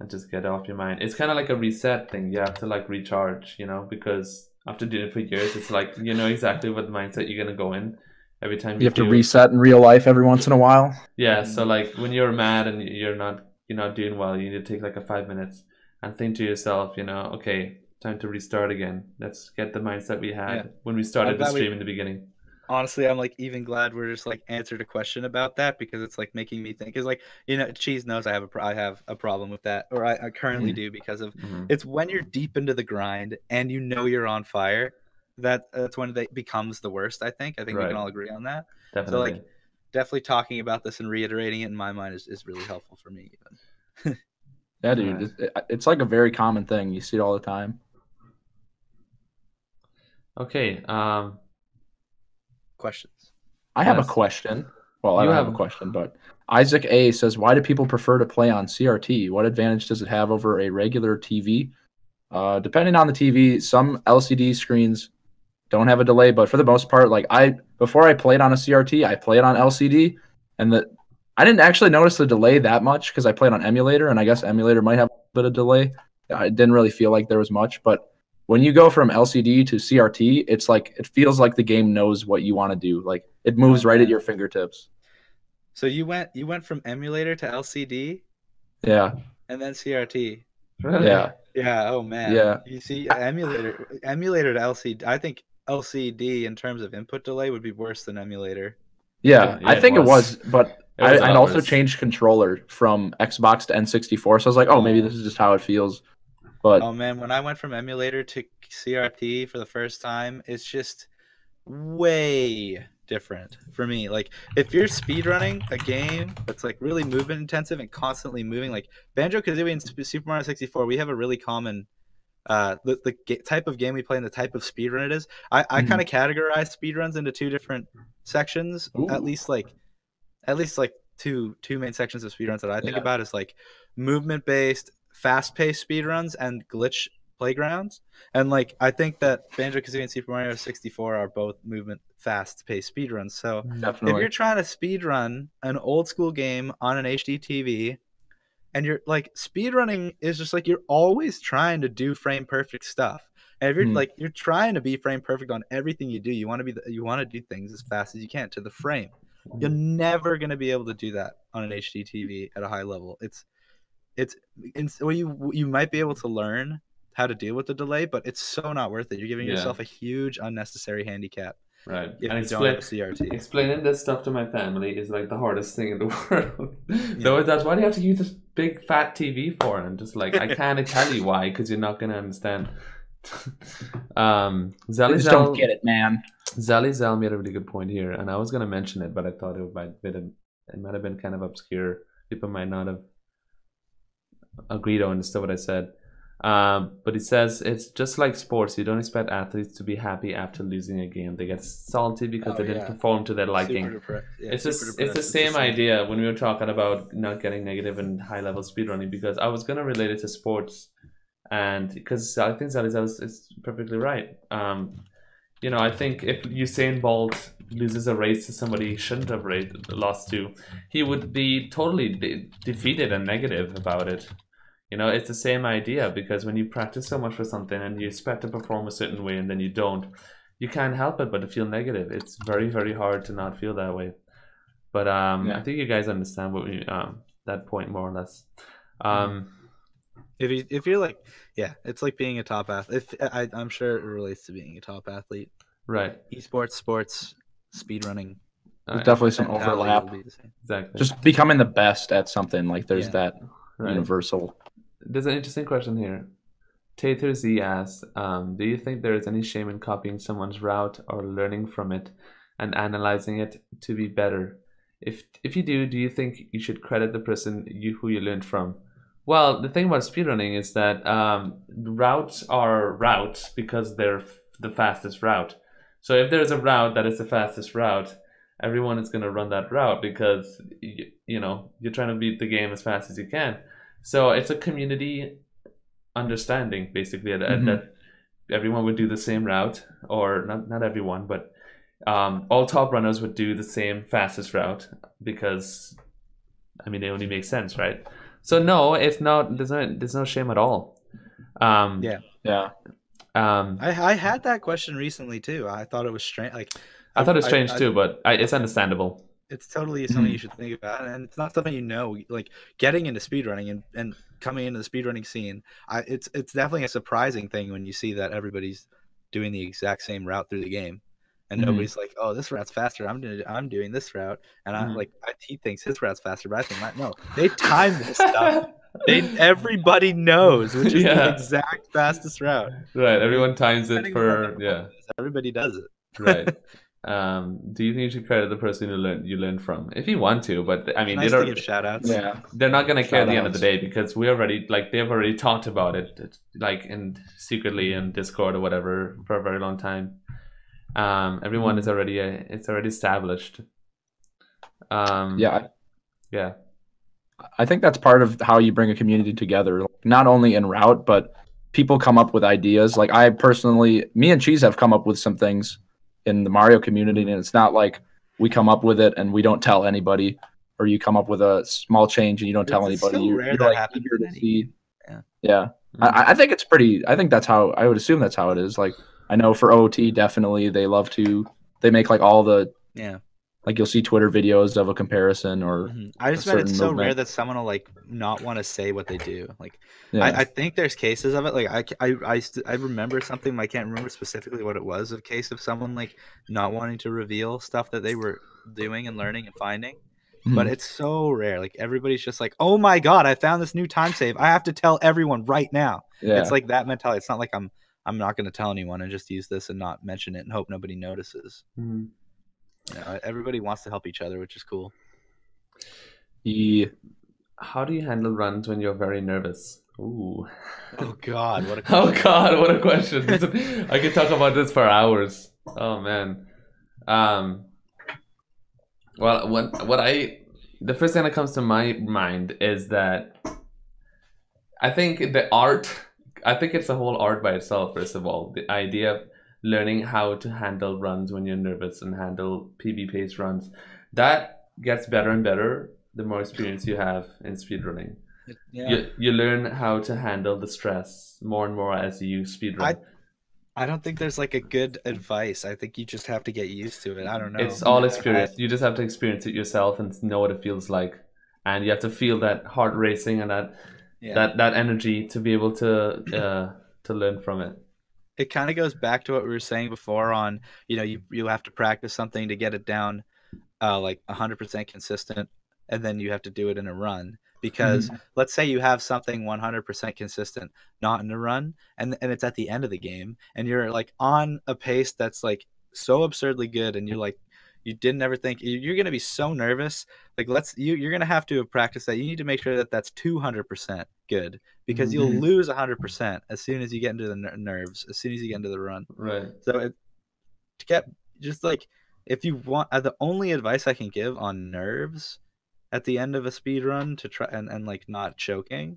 and just get off your mind. It's kind of like a reset thing. You have to like recharge, you know, because after doing it for years, it's like you know exactly what mindset you're gonna go in. Every time you, you have do, to reset in real life every once in a while. Yeah, so like when you're mad and you're not you're not doing well, you need to take like a five minutes and think to yourself, you know, okay, time to restart again. Let's get the mindset we had yeah. when we started the stream we, in the beginning. Honestly, I'm like even glad we're just like answered a question about that because it's like making me think. Because like you know, Cheese knows I have a I have a problem with that, or I, I currently do because of mm-hmm. it's when you're deep into the grind and you know you're on fire. That that's when it becomes the worst. I think. I think right. we can all agree on that. Definitely. So like, definitely talking about this and reiterating it in my mind is, is really helpful for me. Even. yeah, dude, right. it's, it's like a very common thing. You see it all the time. Okay. Um, questions. I have yes. a question. Well, I you don't have... have a question, but Isaac A says, "Why do people prefer to play on C R T? What advantage does it have over a regular T V? Uh, depending on the T V, some L C D screens." Don't have a delay, but for the most part, like I before I played on a C R T, I played on L C D, and the I didn't actually notice the delay that much because I played on emulator, and I guess emulator might have a bit of delay. I didn't really feel like there was much, but when you go from L C D to C R T, it's like it feels like the game knows what you want to do. Like it moves right at your fingertips. So you went you went from emulator to L C D, yeah, and then C R T. Really? Yeah, yeah. Oh man, yeah. You see, emulator emulator to L C D. I think. L C D in terms of input delay would be worse than emulator. Yeah, yeah I think it was, it was but it was I, I also changed controller from Xbox to N sixty-four, so I was like, oh, maybe this is just how it feels. But oh man, when I went from emulator to C R T for the first time, it's just way different for me. Like if you're speedrunning a game that's like really movement intensive and constantly moving, like Banjo-Kazooie and Super Mario sixty-four, we have a really common Uh, the, the type of game we play and the type of speedrun it is. I, I mm. kind of categorize speedruns into two different sections, Ooh. at least like at least like two two main sections of speedruns that I think yeah. about is like movement-based, fast-paced speedruns and glitch playgrounds. And like I think that Banjo-Kazooie and Super Mario sixty-four are both movement, fast-paced speedruns. So Definitely. if you're trying to speedrun an old-school game on an H D T V, and you're like speedrunning is just like you're always trying to do frame perfect stuff. And if you're mm. like you're trying to be frame perfect on everything you do, you want to be the, you want to do things as fast as you can to the frame. You're never going to be able to do that on an H D T V at a high level. It's it's, it's well, you you might be able to learn how to deal with the delay, but it's so not worth it. You're giving yeah. yourself a huge unnecessary handicap. Right. If and explain, C R T. Explaining this stuff to my family is like the hardest thing in the world. Though yeah. that's why do you have to use this big fat T V for? And I'm just like, I can't tell you why, because you're not going to understand. um, Zali Zell, don't get it, man. Zali Zell made a really good point here, and I was going to mention it, but I thought it might, been, it might have been kind of obscure. People might not have agreed or understood what I said. Um, but he says it's just like sports. You don't expect athletes to be happy after losing a game. They get salty because oh, they didn't yeah. perform to their liking. Yeah, it's just, it's the same, same idea when we were talking about not getting negative and high level speedrunning, because I was gonna relate it to sports And because I think Zalizal is, is perfectly right. Um, you know, I think if Usain Bolt loses a race to somebody he shouldn't have lost to, he would be totally de defeated and negative about it. You know, it's the same idea, because when you practice so much for something and you expect to perform a certain way and then you don't, you can't help it but to feel negative. It's very, very hard to not feel that way. But um, yeah. I think you guys understand what we, um, that point more or less. Um, if you if you're like, yeah, it's like being a top athlete. If, I, I'm sure it relates to being a top athlete. Right. Esports, sports, speedrunning. There's right. definitely some and overlap. Be exactly. Just becoming the best at something. Like there's yeah. that right. universal. There's an interesting question here. Tater Z asks, um, do you think there is any shame in copying someone's route or learning from it and analyzing it to be better? If if you do, do you think you should credit the person you who you learned from? Well, the thing about speedrunning is that um, routes are routes because they're the fastest route. So if there's a route that is the fastest route, everyone is going to run that route because, you, you know, you're trying to beat the game as fast as you can. So it's a community understanding, basically, that, mm-hmm. that everyone would do the same route, or not, not everyone, but um, all top runners would do the same fastest route because, I mean, it only makes sense, right? So no, it's not. There's no. There's no shame at all. Um, yeah, yeah. Um, I I had that question recently too. I thought it was strange. Like, I, I thought it was strange I, too, I, but I, it's understandable. It's totally something you should think about, and it's not something you know. Like getting into speedrunning and, and coming into the speedrunning scene, I, it's it's definitely a surprising thing when you see that everybody's doing the exact same route through the game, and mm-hmm. nobody's like, "Oh, this route's faster. I'm doing I'm doing this route," and I'm mm-hmm. like, "He thinks his route's faster, but I think mine." No, they time this stuff. They everybody knows which is yeah. the exact fastest route. Right, everyone times it for yeah. Everybody does it. Right. Um, do you think you should credit the person who learned you learned from? If you want to, but I mean, nice they don't. To give shout outs. Yeah, they're not gonna shout care at the end of the day because we already like they've already talked about it, it's, like in secretly in Discord or whatever for a very long time. Um, everyone mm-hmm. is already a, it's already established. Um, yeah, yeah. I think that's part of how you bring a community together, not only en route, but people come up with ideas. Like I personally, me and Cheese have come up with some things in the Mario community, and it's not like we come up with it and we don't tell anybody, or you come up with a small change and you don't it's tell anybody. So you're, you're like eager to see. Yeah, yeah. Mm-hmm. I, I think it's pretty. I think that's how I would assume that's how it is. Like I know for O O T, definitely they love to. They make like all the yeah. Like you'll see Twitter videos of a comparison or. Mm-hmm. I just bet it's so movement. Rare that someone will like not want to say what they do. Like, yeah. I, I think there's cases of it. Like I, I, I, I remember something. But I can't remember specifically what it was. A case of someone like not wanting to reveal stuff that they were doing and learning and finding. Mm-hmm. But it's so rare. Like everybody's just like, oh my god, I found this new time save. I have to tell everyone right now. Yeah. It's like that mentality. It's not like I'm, I'm not going to tell anyone and just use this and not mention it and hope nobody notices. Mm-hmm. You know, everybody wants to help each other, which is cool. Yeah. How do you handle runs when you're very nervous? Ooh. Oh god, what a question. Oh god, what a question. I could talk about this for hours. Oh man. Um Well, what what I the first thing that comes to my mind is that I think the art I think it's a whole art by itself, first of all. The idea of learning how to handle runs when you're nervous and handle P B pace runs. That gets better and better the more experience you have in speedrunning. Yeah. You, you learn how to handle the stress more and more as you speedrun. I, I don't think there's like a good advice. I think you just have to get used to it. I don't know. It's all experience. You just have to experience it yourself and know what it feels like. And you have to feel that heart racing and that yeah. that, that energy to be able to uh, to learn from it. It kind of goes back to what we were saying before on, you know, you, you have to practice something to get it down uh, like one hundred percent consistent, and then you have to do it in a run. Because mm-hmm. let's say you have something one hundred percent consistent, not in a run, and, and it's at the end of the game, and you're like on a pace that's like so absurdly good, and you're like, you didn't ever think, you're going to be so nervous. Like let's, you, you're going to have to practice that. You need to make sure that that's two hundred percent good, because mm-hmm. you'll lose one hundred percent as soon as you get into the ner nerves, as soon as you get into the run. Right. So it, to get just like, if you want, uh, the only advice I can give on nerves at the end of a speed run to try and, and like not choking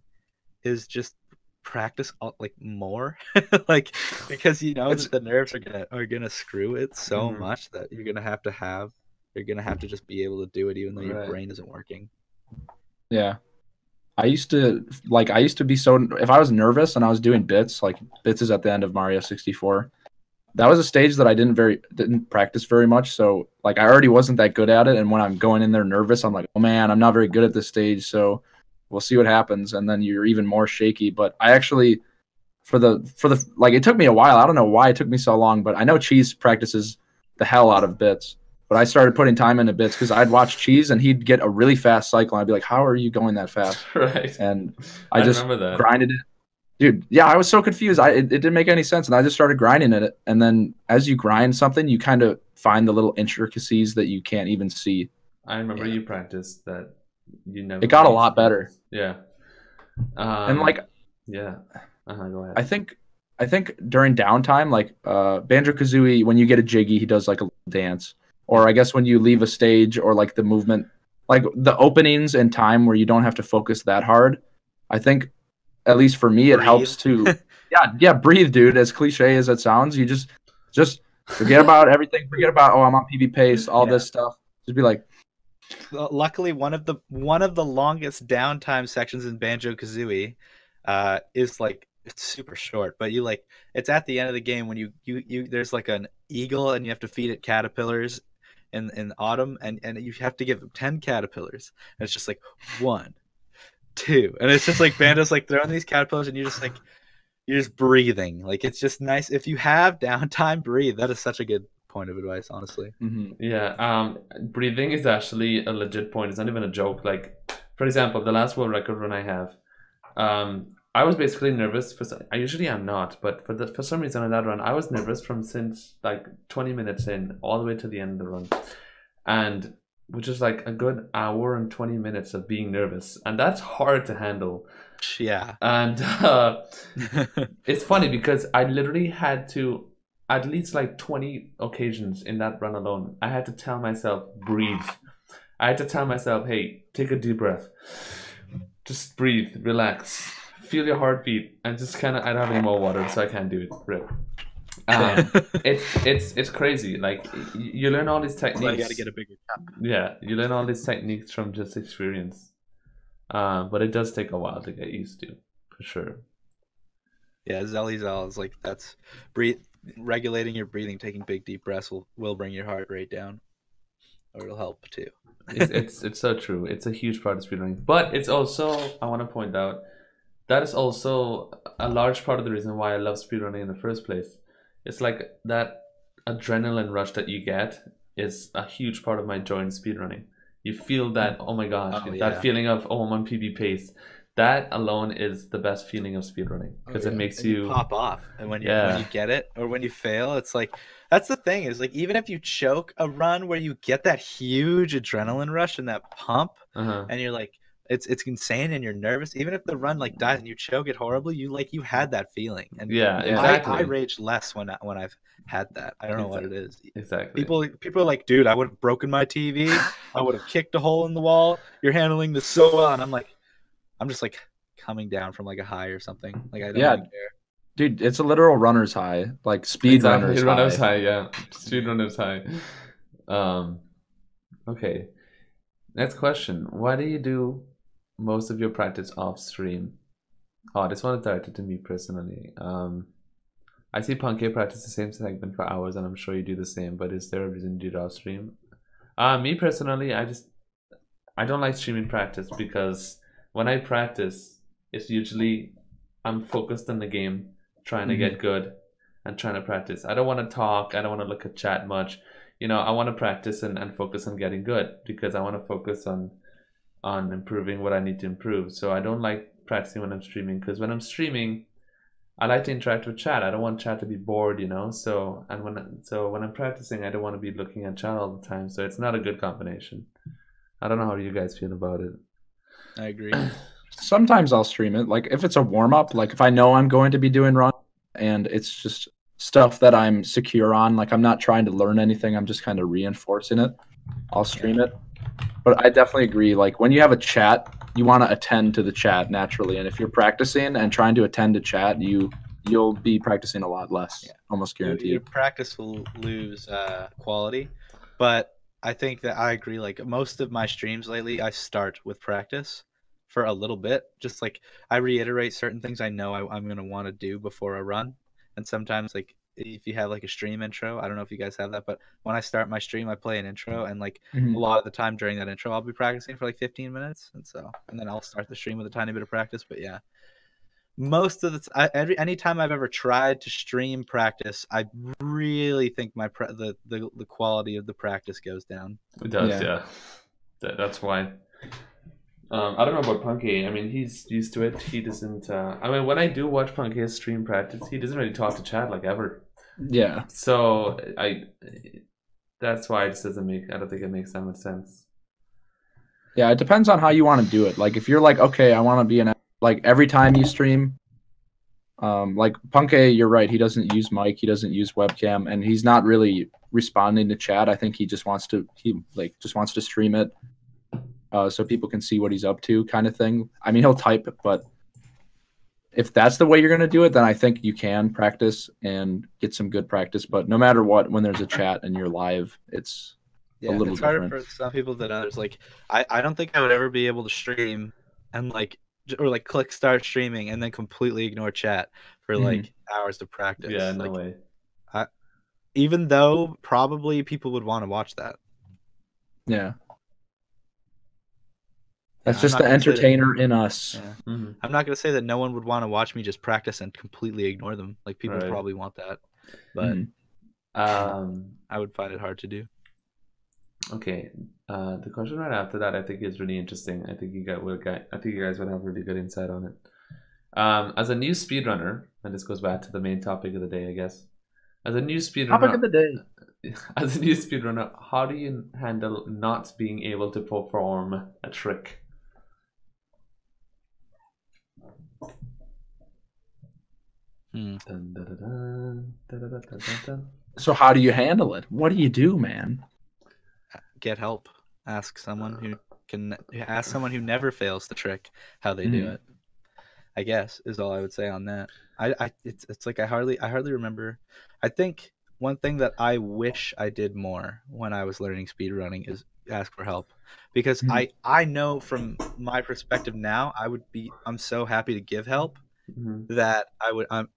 is just practice like more, like because you know it's, that the nerves are gonna are gonna screw it so mm-hmm. much that you're gonna have to have you're gonna have to just be able to do it even though your right. brain isn't working. Yeah, I used to like I used to be so if I was nervous and I was doing bits, like bits is at the end of Mario sixty-four. That was a stage that I didn't very didn't practice very much, so like I already wasn't that good at it. And when I'm going in there nervous, I'm like, oh man, I'm not very good at this stage, so we'll see what happens. And then you're even more shaky. But I actually, for the for the like, it took me a while. I don't know why it took me so long, but I know Cheese practices the hell out of bits. But I started putting time into bits because I'd watch Cheese and he'd get a really fast cycle. And I'd be like, how are you going that fast? Right. And I, I just grinded it. Dude, yeah, I was so confused. I it, it didn't make any sense, and I just started grinding at it. And then as you grind something, you kind of find the little intricacies that you can't even see. I remember yeah. you practiced that. You never. It got a lot better. Yeah. Um, and like. Yeah. Uh-huh, go ahead. I think, I think during downtime, like uh, Banjo-Kazooie, when you get a jiggy, he does like a little dance. Or I guess when you leave a stage, or like the movement, like the openings and time where you don't have to focus that hard. I think. At least for me, it breathe. helps to, yeah, yeah, breathe, dude. As cliche as it sounds, you just, just forget about everything. Forget about, oh, I'm on P B pace, all yeah. this stuff. Just be like. Luckily, one of the one of the longest downtime sections in Banjo-Kazooie, uh, is like it's super short. But you like it's at the end of the game when you you you there's like an eagle and you have to feed it caterpillars in in autumn, and and you have to give them ten caterpillars. And it's just like one. Two, and it's just like Banjo's like throwing these caterpillars, and you're just like you're just breathing. Like it's just nice if you have downtime, breathe. That is such a good point of advice, honestly. Mm-hmm. Yeah, um, breathing is actually a legit point. It's not even a joke. Like, for example, the last world record run I have, um, I was basically nervous for. Some, I usually am not, but for the for some reason on that run, I was nervous from since like twenty minutes in all the way to the end of the run, and. Which is like a good hour and twenty minutes of being nervous, and that's hard to handle. Yeah, and uh, it's funny because I literally had to, at least like twenty occasions in that run alone, I had to tell myself breathe. I had to tell myself, hey, take a deep breath, just breathe, relax, feel your heartbeat, and just kind of. I don't have any more water, so I can't do it. Rip. um, it's it's it's crazy. Like you learn all these techniques. Well, you gotta get a bigger cup. Yeah, you learn all these techniques from just experience. Uh, but it does take a while to get used to, for sure. Yeah, Zelly Zal is like that's breathe, regulating your breathing, taking big deep breaths will will bring your heart rate down, or it'll help too. it's, it's it's so true. It's a huge part of speedrunning, but it's also I want to point out that is also a large part of the reason why I love speedrunning in the first place. It's like that adrenaline rush that you get is a huge part of my joy in speedrunning. You feel that, oh my gosh, oh, that yeah. feeling of, oh, I'm on P B pace. That alone is the best feeling of speedrunning because oh, yeah. it makes you... you pop off. And when you, yeah. when you get it or when you fail, it's like, that's the thing is like, even if you choke a run where you get that huge adrenaline rush and that pump uh-huh. and you're like, It's it's insane and you're nervous. Even if the run like dies and you choke it horribly, you like you had that feeling. And yeah, exactly. I, I rage less when I, when I've had that. I don't know exactly. what it is. Exactly. People people are like, dude, I would have broken my T V. I would have kicked a hole in the wall. You're handling this so well, and I'm like, I'm just like coming down from like a high or something. Like I don't yeah. really care. Dude, it's a literal runner's high, like speed exactly. runner's, runner's high. high. Yeah, speed runner's high. Um, okay. Next question. Why do you do most of your practice off stream? Oh, this one is directed to me personally. Um, I see Punkaa practice the same segment for hours, and I'm sure you do the same. But is there a reason to do it off stream? Uh, me personally, I just I don't like streaming practice because when I practice, it's usually I'm focused on the game, trying mm-hmm. to get good, and trying to practice. I don't want to talk. I don't want to look at chat much. You know, I want to practice and, and focus on getting good because I want to focus on. on improving what I need to improve. So I don't like practicing when I'm streaming because when I'm streaming, I like to interact with chat. I don't want chat to be bored, you know? So and when so when I'm practicing, I don't want to be looking at chat all the time. So it's not a good combination. I don't know how you guys feel about it. I agree. Sometimes I'll stream it. Like if it's a warm-up, like if I know I'm going to be doing run and it's just stuff that I'm secure on, like I'm not trying to learn anything. I'm just kind of reinforcing it. I'll stream yeah. it. But I definitely agree. Like when you have a chat, you want to attend to the chat naturally, and if you're practicing and trying to attend to chat, you you'll be practicing a lot less. Yeah. Almost guaranteed. Your, your practice will lose uh, quality, but I think that I agree. Like most of my streams lately, I start with practice for a little bit. Just like I reiterate certain things I know I, I'm gonna want to do before I run, and sometimes like. If you have like a stream intro, I don't know if you guys have that, but when I start my stream, I play an intro, and like mm-hmm. a lot of the time during that intro, I'll be practicing for like fifteen minutes, and so and then I'll start the stream with a tiny bit of practice. But yeah, most of the I, every any time I've ever tried to stream practice, I really think my pre the, the the quality of the practice goes down. It does, yeah. yeah. That, that's why. Um, I don't know about Punkaa. I mean, he's used to it. He doesn't. Uh, I mean, when I do watch Punkaa's stream practice, he doesn't really talk to chat like ever. Yeah. So I. That's why it just doesn't make. I don't think it makes that much sense. Yeah, it depends on how you want to do it. Like, if you're like, okay, I want to be an like every time you stream. Um, like Punkaa, you're right. He doesn't use mic. He doesn't use webcam, and he's not really responding to chat. I think he just wants to. He like just wants to stream it. Uh, so people can see what he's up to, kind of thing. I mean, he'll type, but if that's the way you're going to do it, then I think you can practice and get some good practice. But no matter what, when there's a chat and you're live, it's yeah, a little it's different. Harder for some people than others. Like, I, I don't think I would ever be able to stream and like, or like click start streaming and then completely ignore chat for mm-hmm. like hours to practice. Yeah, no like, way. I, even though probably people would want to watch that. Yeah. That's just the entertainer in us. Yeah. Mm-hmm. I'm not going to say that no one would want to watch me just practice and completely ignore them. Like people right. probably want that, but mm-hmm. um, I would find it hard to do. Okay, uh, the question right after that I think is really interesting. I think you got will guy. I think you guys would have really good insight on it. Um, as a new speedrunner, and this goes back to the main topic of the day, I guess. As a new speedrunner, topic of the day. As a new speedrunner, how do you handle not being able to perform a trick? So how do you handle it? What do you do, man? Get help. Ask someone who can ask someone who never fails the trick how they mm. do it. I guess is all I would say on that. I, I it's it's like I hardly I hardly remember. I think one thing that I wish I did more when I was learning speedrunning is ask for help, because mm. I I know from my perspective now I would be I'm so happy to give help. Mm-hmm. That I would, um,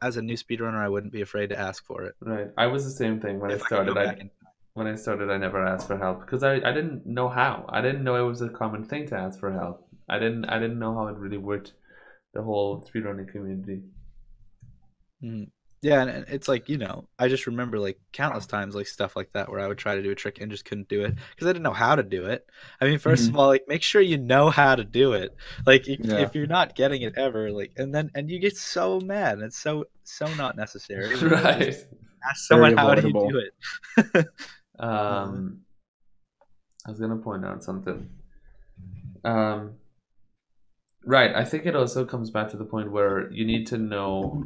as a new speedrunner, I wouldn't be afraid to ask for it. Right, I was the same thing when if I started. I, I and... when I started, I never asked for help because I, I didn't know how. I didn't know it was a common thing to ask for help. I didn't I didn't know how it really worked. The whole speedrunning community. Mm. Yeah, and it's like, you know, I just remember like countless times like stuff like that where I would try to do a trick and just couldn't do it because I didn't know how to do it. I mean, first mm-hmm. of all, like make sure you know how to do it. Like if, yeah. if you're not getting it ever, like and then and you get so mad. And it's so so not necessary. Right. Just ask someone how do you do it. um, I was gonna point out something. Um, right. I think it also comes back to the point where you need to know.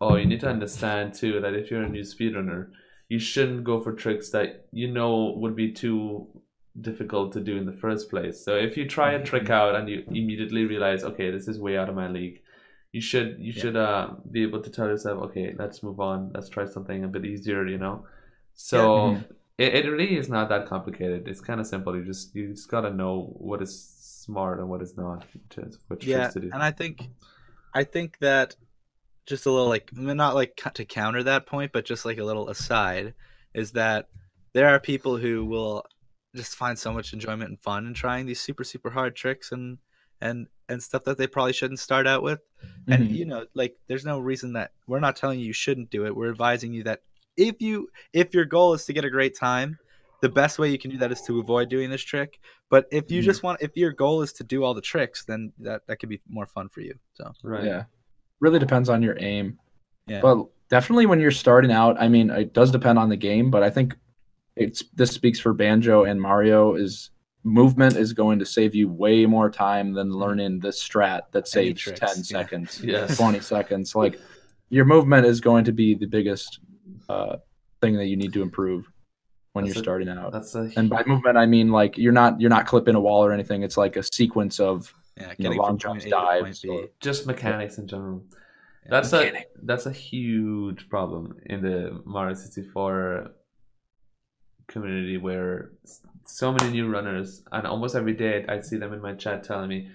Oh, you need to understand too that if you're a new speedrunner, you shouldn't go for tricks that you know would be too difficult to do in the first place. So if you try a trick out and you immediately realize, okay, this is way out of my league, you should you yeah. should uh, be able to tell yourself, okay, let's move on, let's try something a bit easier, you know. So yeah. it, it really is not that complicated. It's kind of simple. You just you just gotta know what is smart and what is not, to, what yeah, tricks to do. And I think, I think that. Just a little like not like to counter that point, but just like a little aside is that there are people who will just find so much enjoyment and fun in trying these super super hard tricks and and and stuff that they probably shouldn't start out with. Mm-hmm. And you know, like there's no reason that we're not telling you you shouldn't do it. We're advising you that if you if your goal is to get a great time, the best way you can do that is to avoid doing this trick. But if you mm-hmm. just want if your goal is to do all the tricks, then that that could be more fun for you. So right. Yeah. Really depends on your aim. Yeah. But definitely when you're starting out, I mean, it does depend on the game, but I think it's this speaks for Banjo and Mario is movement is going to save you way more time than learning this strat that saves ten yeah. seconds, yes. twenty seconds. Like your movement is going to be the biggest uh, thing that you need to improve when that's you're a, starting out. That's a, and by movement, I mean like you're not you're not clipping a wall or anything. It's like a sequence of yeah, you know, long jumps, dives, or, just mechanics yeah. in general. Yeah, that's mechanic. a that's a huge problem in the Mario sixty-four community, where so many new runners, and almost every day I see them in my chat telling me,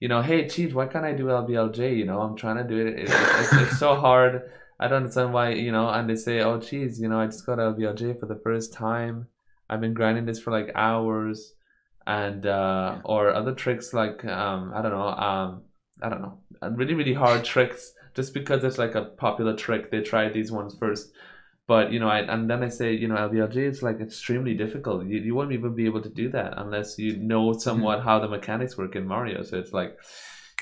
you know, hey, Chief, why can't I do L B L J? You know, I'm trying to do it. It's, it's, it's so hard. I don't understand why, you know, and they say, oh, geez, you know, I just got L B L J for the first time. I've been grinding this for like hours, and, uh, yeah. or other tricks like, um, I don't know, um, I don't know, really, really hard tricks, just because it's like a popular trick. They try these ones first. But, you know, I, and then I say, you know, L B L J is like extremely difficult. You, you won't even be able to do that unless you know somewhat how the mechanics work in Mario. So it's like,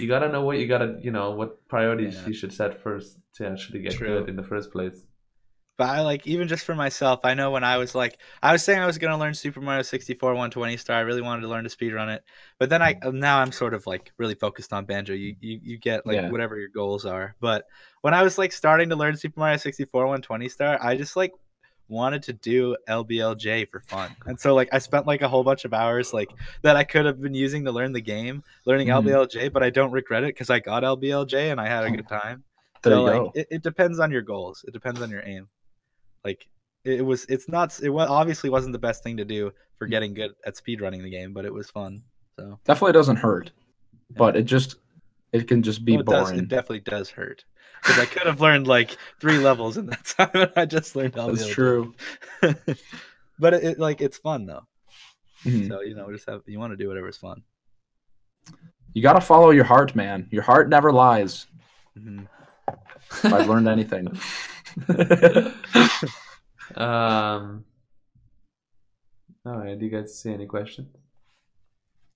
you gotta know what you gotta, you know, what priorities yeah. you should set first to actually get True. good in the first place. But I like, even just for myself, I know when I was like, I was saying I was gonna learn Super Mario sixty-four one twenty star. I really wanted to learn to speedrun it, but then I now I'm sort of like really focused on Banjo. You you, you get like yeah. whatever your goals are. But when I was like starting to learn Super Mario sixty-four one twenty star, I just like wanted to do L B L J for fun, and so like I spent like a whole bunch of hours like that I could have been using to learn the game, learning mm-hmm. L B L J. But I don't regret it because I got L B L J and I had a good time. There so like it, it depends on your goals. It depends on your aim. Like it was, it's not, it obviously wasn't the best thing to do for getting good at speedrunning the game, but it was fun. So definitely doesn't hurt, yeah. but it just, it can just be oh, it boring. Does, it definitely does hurt. Because I could have learned like three levels in that time, and I just learned all the That's true. But it, it like it's fun though. Mm-hmm. So you know, just have you want to do whatever's fun. You gotta follow your heart, man. Your heart never lies. Mm-hmm. If I've learned anything. um. All right. Do you guys see any questions?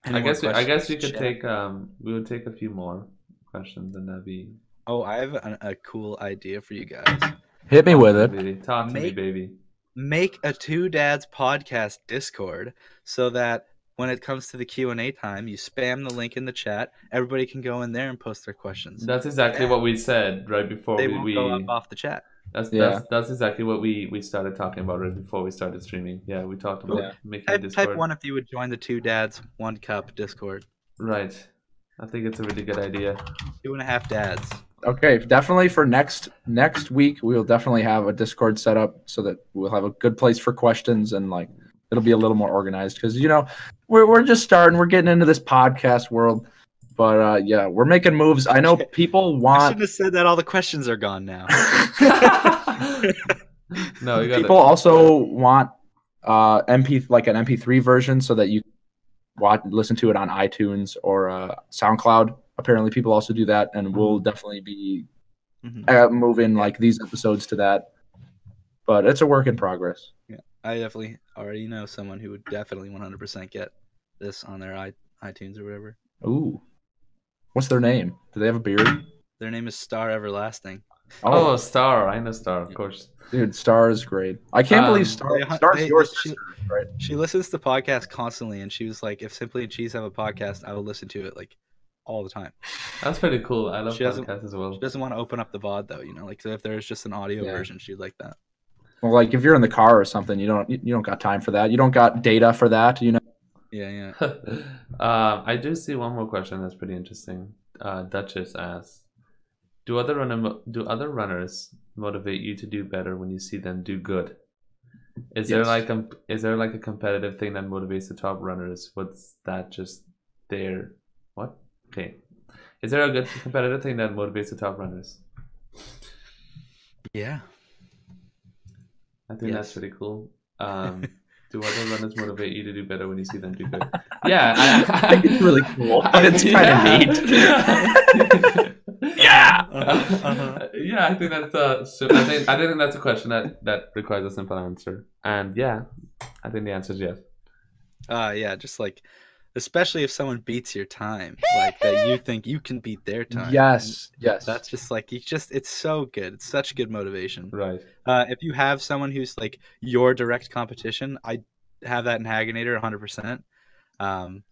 Any I guess. Questions? We, I guess we could Check. take. Um. We would take a few more questions, and that'd be. Oh, I have an, a cool idea for you guys. Hit me with it. Baby. Talk to make, me, baby. Make a Two Dads podcast Discord so that when it comes to the Q and A time, you spam the link in the chat. Everybody can go in there and post their questions. That's exactly yeah. what we said right before they we... won't go up off the chat. That's, yeah. that's that's exactly what we, we started talking about right before we started streaming. Yeah, we talked about yeah. making type, a Discord. Type one if you would join the Two Dads One Cup Discord. Right. I think it's a really good idea. Two and a half dads. Okay, definitely for next next week, we will definitely have a Discord set up so that we'll have a good place for questions, and like it'll be a little more organized because, you know, we're we're just starting, we're getting into this podcast world, but uh, yeah, we're making moves. I know people want. I shouldn't have said that. All the questions are gone now. No, you gotta... people also want uh, M P like an M P three version so that you watch listen to it on iTunes or uh, SoundCloud. Apparently people also do that, and we'll definitely be mm-hmm. uh, moving yeah. like these episodes to that, but it's a work in progress. Yeah, I definitely already know someone who would definitely one hundred percent get this on their i iTunes or whatever. Ooh, what's their name? Do they have a beard? Their name is Star Everlasting. Oh, oh Star. I know Star, of course. Dude, Star is great. I can't um, believe Star. They, Star's they, your sister, she, right? She listens to podcasts constantly, and she was like, if Simply and Cheese have a podcast, I will listen to it like all the time. That's pretty cool. I love podcasts as well. She doesn't want to open up the V O D though, you know. Like, so if there's just an audio yeah. version, she'd like that. Well, like if you're in the car or something, you don't you don't got time for that. You don't got data for that, you know. Yeah, yeah. uh, I do see one more question that's pretty interesting. Uh, Duchess asks, do other runner do other runners motivate you to do better when you see them do good? Is yes. there like a is there like a competitive thing that motivates the top runners? What's that? Just their what? Okay. Is there a good competitive thing that motivates the top runners? Yeah. I think yes. that's pretty cool. Um, do other runners motivate you to do better when you see them do good? Yeah. I, I think it's really cool. It's kind of neat. Yeah. Uh-huh. Uh-huh. Yeah, I think that's uh, so I think I think that's a question that, that requires a simple answer. And yeah, I think the answer is yes. Uh yeah, just like especially if someone beats your time, like that you think you can beat their time. Yes, yes. That's just like, you just, it's so good. It's such good motivation. Right. Uh, if you have someone who's like your direct competition, I have that in Hagenator one hundred percent. Um,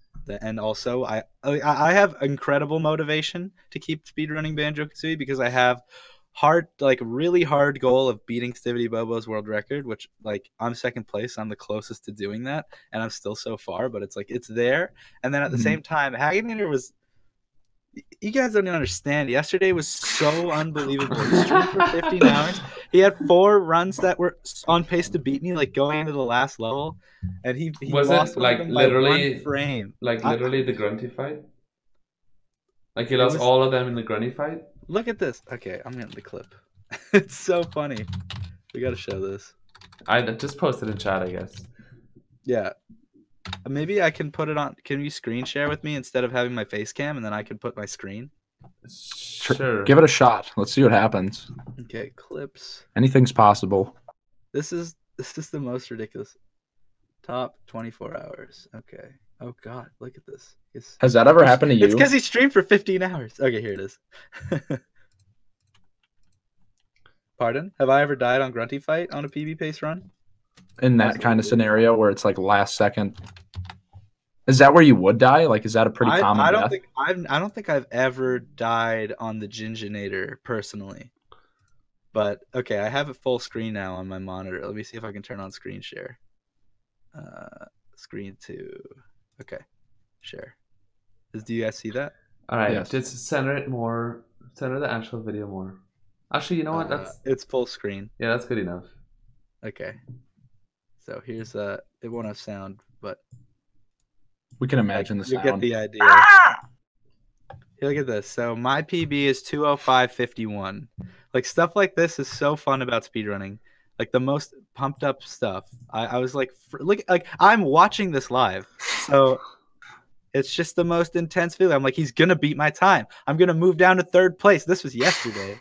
and also I, I have incredible motivation to keep speedrunning Banjo-Kazooie because I have hard, like really hard goal of beating Stivitybobo's world record, which like I'm second place. I'm the closest to doing that, and I'm still so far, but it's like it's there. And then at the mm-hmm. same time, Hagenator was, you guys don't even understand. Yesterday was so unbelievable. He streamed for fifteen hours. He had four runs that were on pace to beat me, like going into the last level, and he, he was lost it, like literally one frame, like literally I, the grunty fight. Like he lost was, all of them in the grunty fight. Look at this. Okay, I'm getting the clip. It's so funny. We gotta show this. I just posted in chat, I guess. Yeah. Maybe I can put it on. Can you screen share with me instead of having my face cam, and then I can put my screen? Sure. Give it a shot. Let's see what happens. Okay, clips. Anything's possible. This is this is the most ridiculous. Top twenty-four hours. Okay. Oh God, look at this. It's, Has that ever happened to you? It's because he streamed for fifteen hours. Okay, here it is. Pardon? Have I ever died on Grunty Fight on a P B pace run? In that That's kind of scenario where it's like last second. Is that where you would die? Like, is that a pretty I, common I don't death? think I've I don't think I've ever died on the Ginginator personally. But okay, I have it full screen now on my monitor. Let me see if I can turn on screen share. Uh Screen to okay, share. Do you guys see that? All right, yes. Just center it more. Center the actual video more. Actually, you know what? That's uh, it's full screen. Yeah, that's good enough. Okay. So here's uh, it won't have sound, but we can imagine like, the sound. You get the idea. Ah! Look at this. So my P B is two oh five fifty-one. Like stuff like this is so fun about speedrunning. Like the most pumped up stuff. I, I was like, look, like I'm watching this live, so it's just the most intense feeling. I'm like, he's gonna beat my time. I'm gonna move down to third place. This was yesterday,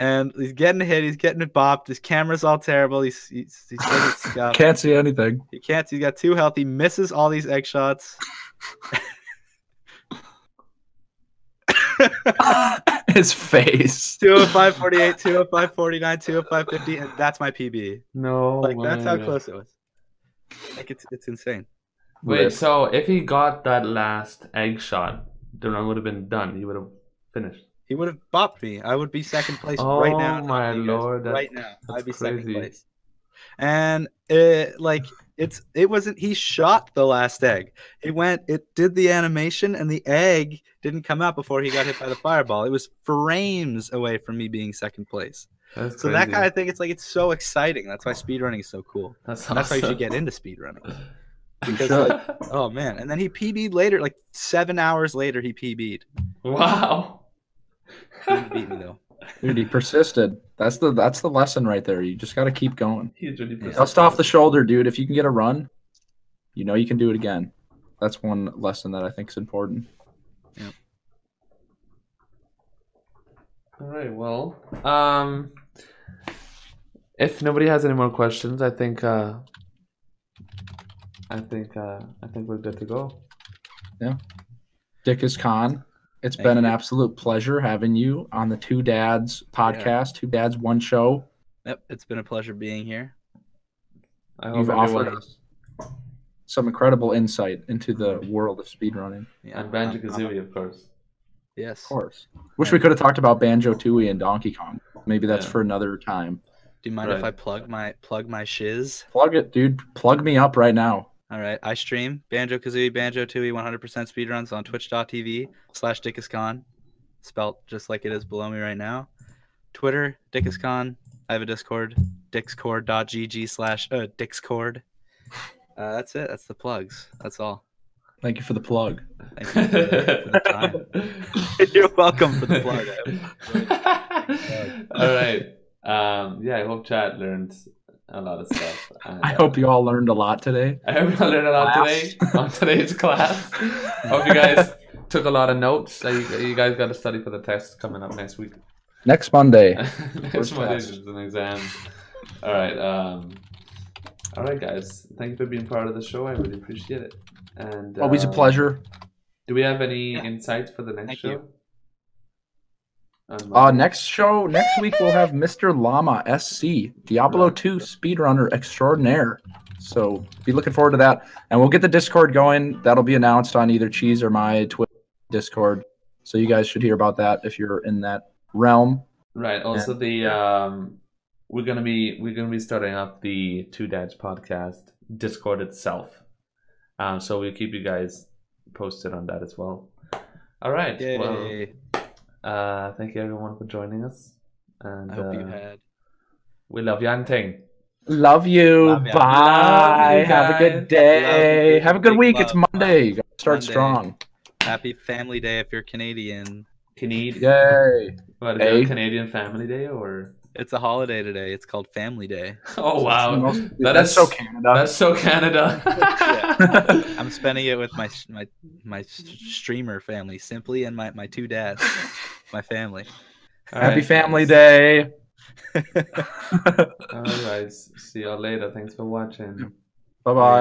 and he's getting hit. He's getting it bopped. His camera's all terrible. He's he's, he's getting scuffed. Can't see anything. He can't. He's got too healthy. Misses all these egg shots. His face. two oh five forty-eight, two oh five forty-nine, two oh five fifty, and that's my P B. No, like that's how close it was. Like it's it's insane. Wait, Rip. So if he got that last egg shot, the run would have been done. He would have finished. He would have bopped me. I would be second place oh, right now. Oh my lord! Guys, right now, I'd be crazy. Second place. And it like. It's it wasn't he shot the last egg. It went it did the animation and the egg didn't come out before he got hit by the fireball. It was frames away from me being second place. That's so crazy. That kind of thing, it's like it's so exciting. That's why speedrunning is so cool. That's, awesome. That's why you should get into speedrunning. Because like, oh man. And then he P B'd later, like seven hours later he P B'd. Wow. He didn't beat me though. Dude, he persisted. That's the that's the lesson right there. You just got to keep going. He's really persistent. Dust off the shoulder, dude. If you can get a run, you know you can do it again. That's one lesson that I think is important. Yeah. All right. Well, um, if nobody has any more questions, I think uh, I think uh, I think we're good to go. Yeah. Dickus Khan. It's Thank been you. An absolute pleasure having you on the Two Dads podcast, yeah. Two Dads, One Show. Yep, it's been a pleasure being here. I hope You've offered us some incredible insight into the world of speedrunning. Yeah, and Banjo-Kazooie, of course. Yes. Of course. Wish yeah. we could have talked about Banjo Tooie and Donkey Kong. Maybe that's yeah. for another time. Do you mind right. if I plug my plug my shiz? Plug it, dude. Plug me up right now. All right, I stream Banjo-Kazooie, Banjo Tooie, one hundred percent speedruns on Twitch dot T V slash Dickuscon, spelt just like it is below me right now. Twitter, Dickuscon. I have a Discord, Dickscord dot G G slash Dickscord. Uh, that's it. That's the plugs. That's all. Thank you for the plug. Thank you for the, for the time. You're welcome for the plug. All right. Um, yeah, I hope chat learned a lot of stuff. And, I uh, hope you all learned a lot today. I hope you all learned a lot class. today on today's class. Hope you guys took a lot of notes. You, you guys got to study for the test coming up next week. Next Monday. Next Monday is an exam. All right. Um, all right, guys. Thank you for being part of the show. I really appreciate it. And always um, a pleasure. Do we have any yeah. insights for the next Thank show? You. Uh, next show, next week, we'll have Mister Llama S C, Diablo two speedrunner extraordinaire. So be looking forward to that. And we'll get the Discord going. That'll be announced on either Cheese or my Twitter Discord. So you guys should hear about that if you're in that realm. Right. Also, and, the um, we're gonna be we're gonna be starting up the Two Dads podcast Discord itself. Um, so we'll keep you guys posted on that as well. All right. Yay. Well, uh, thank you everyone for joining us. And I hope uh, you had. We love Yangting. Love you. Love you. Bye. Love you. Have a good day. Have a good Big week. Love. It's Monday. You gotta start Monday. Strong. Happy Family Day if you're Canadian. Canadian. Yay. What, is it Canadian Family Day or? It's a holiday today. It's called Family Day. Oh wow, most, that that's is, so Canada. That's so Canada. Yeah. I'm spending it with my my my streamer family, Simply, and my my two dads, my family. All Happy right. Family Day. All right, see y'all later. Thanks for watching. Bye bye.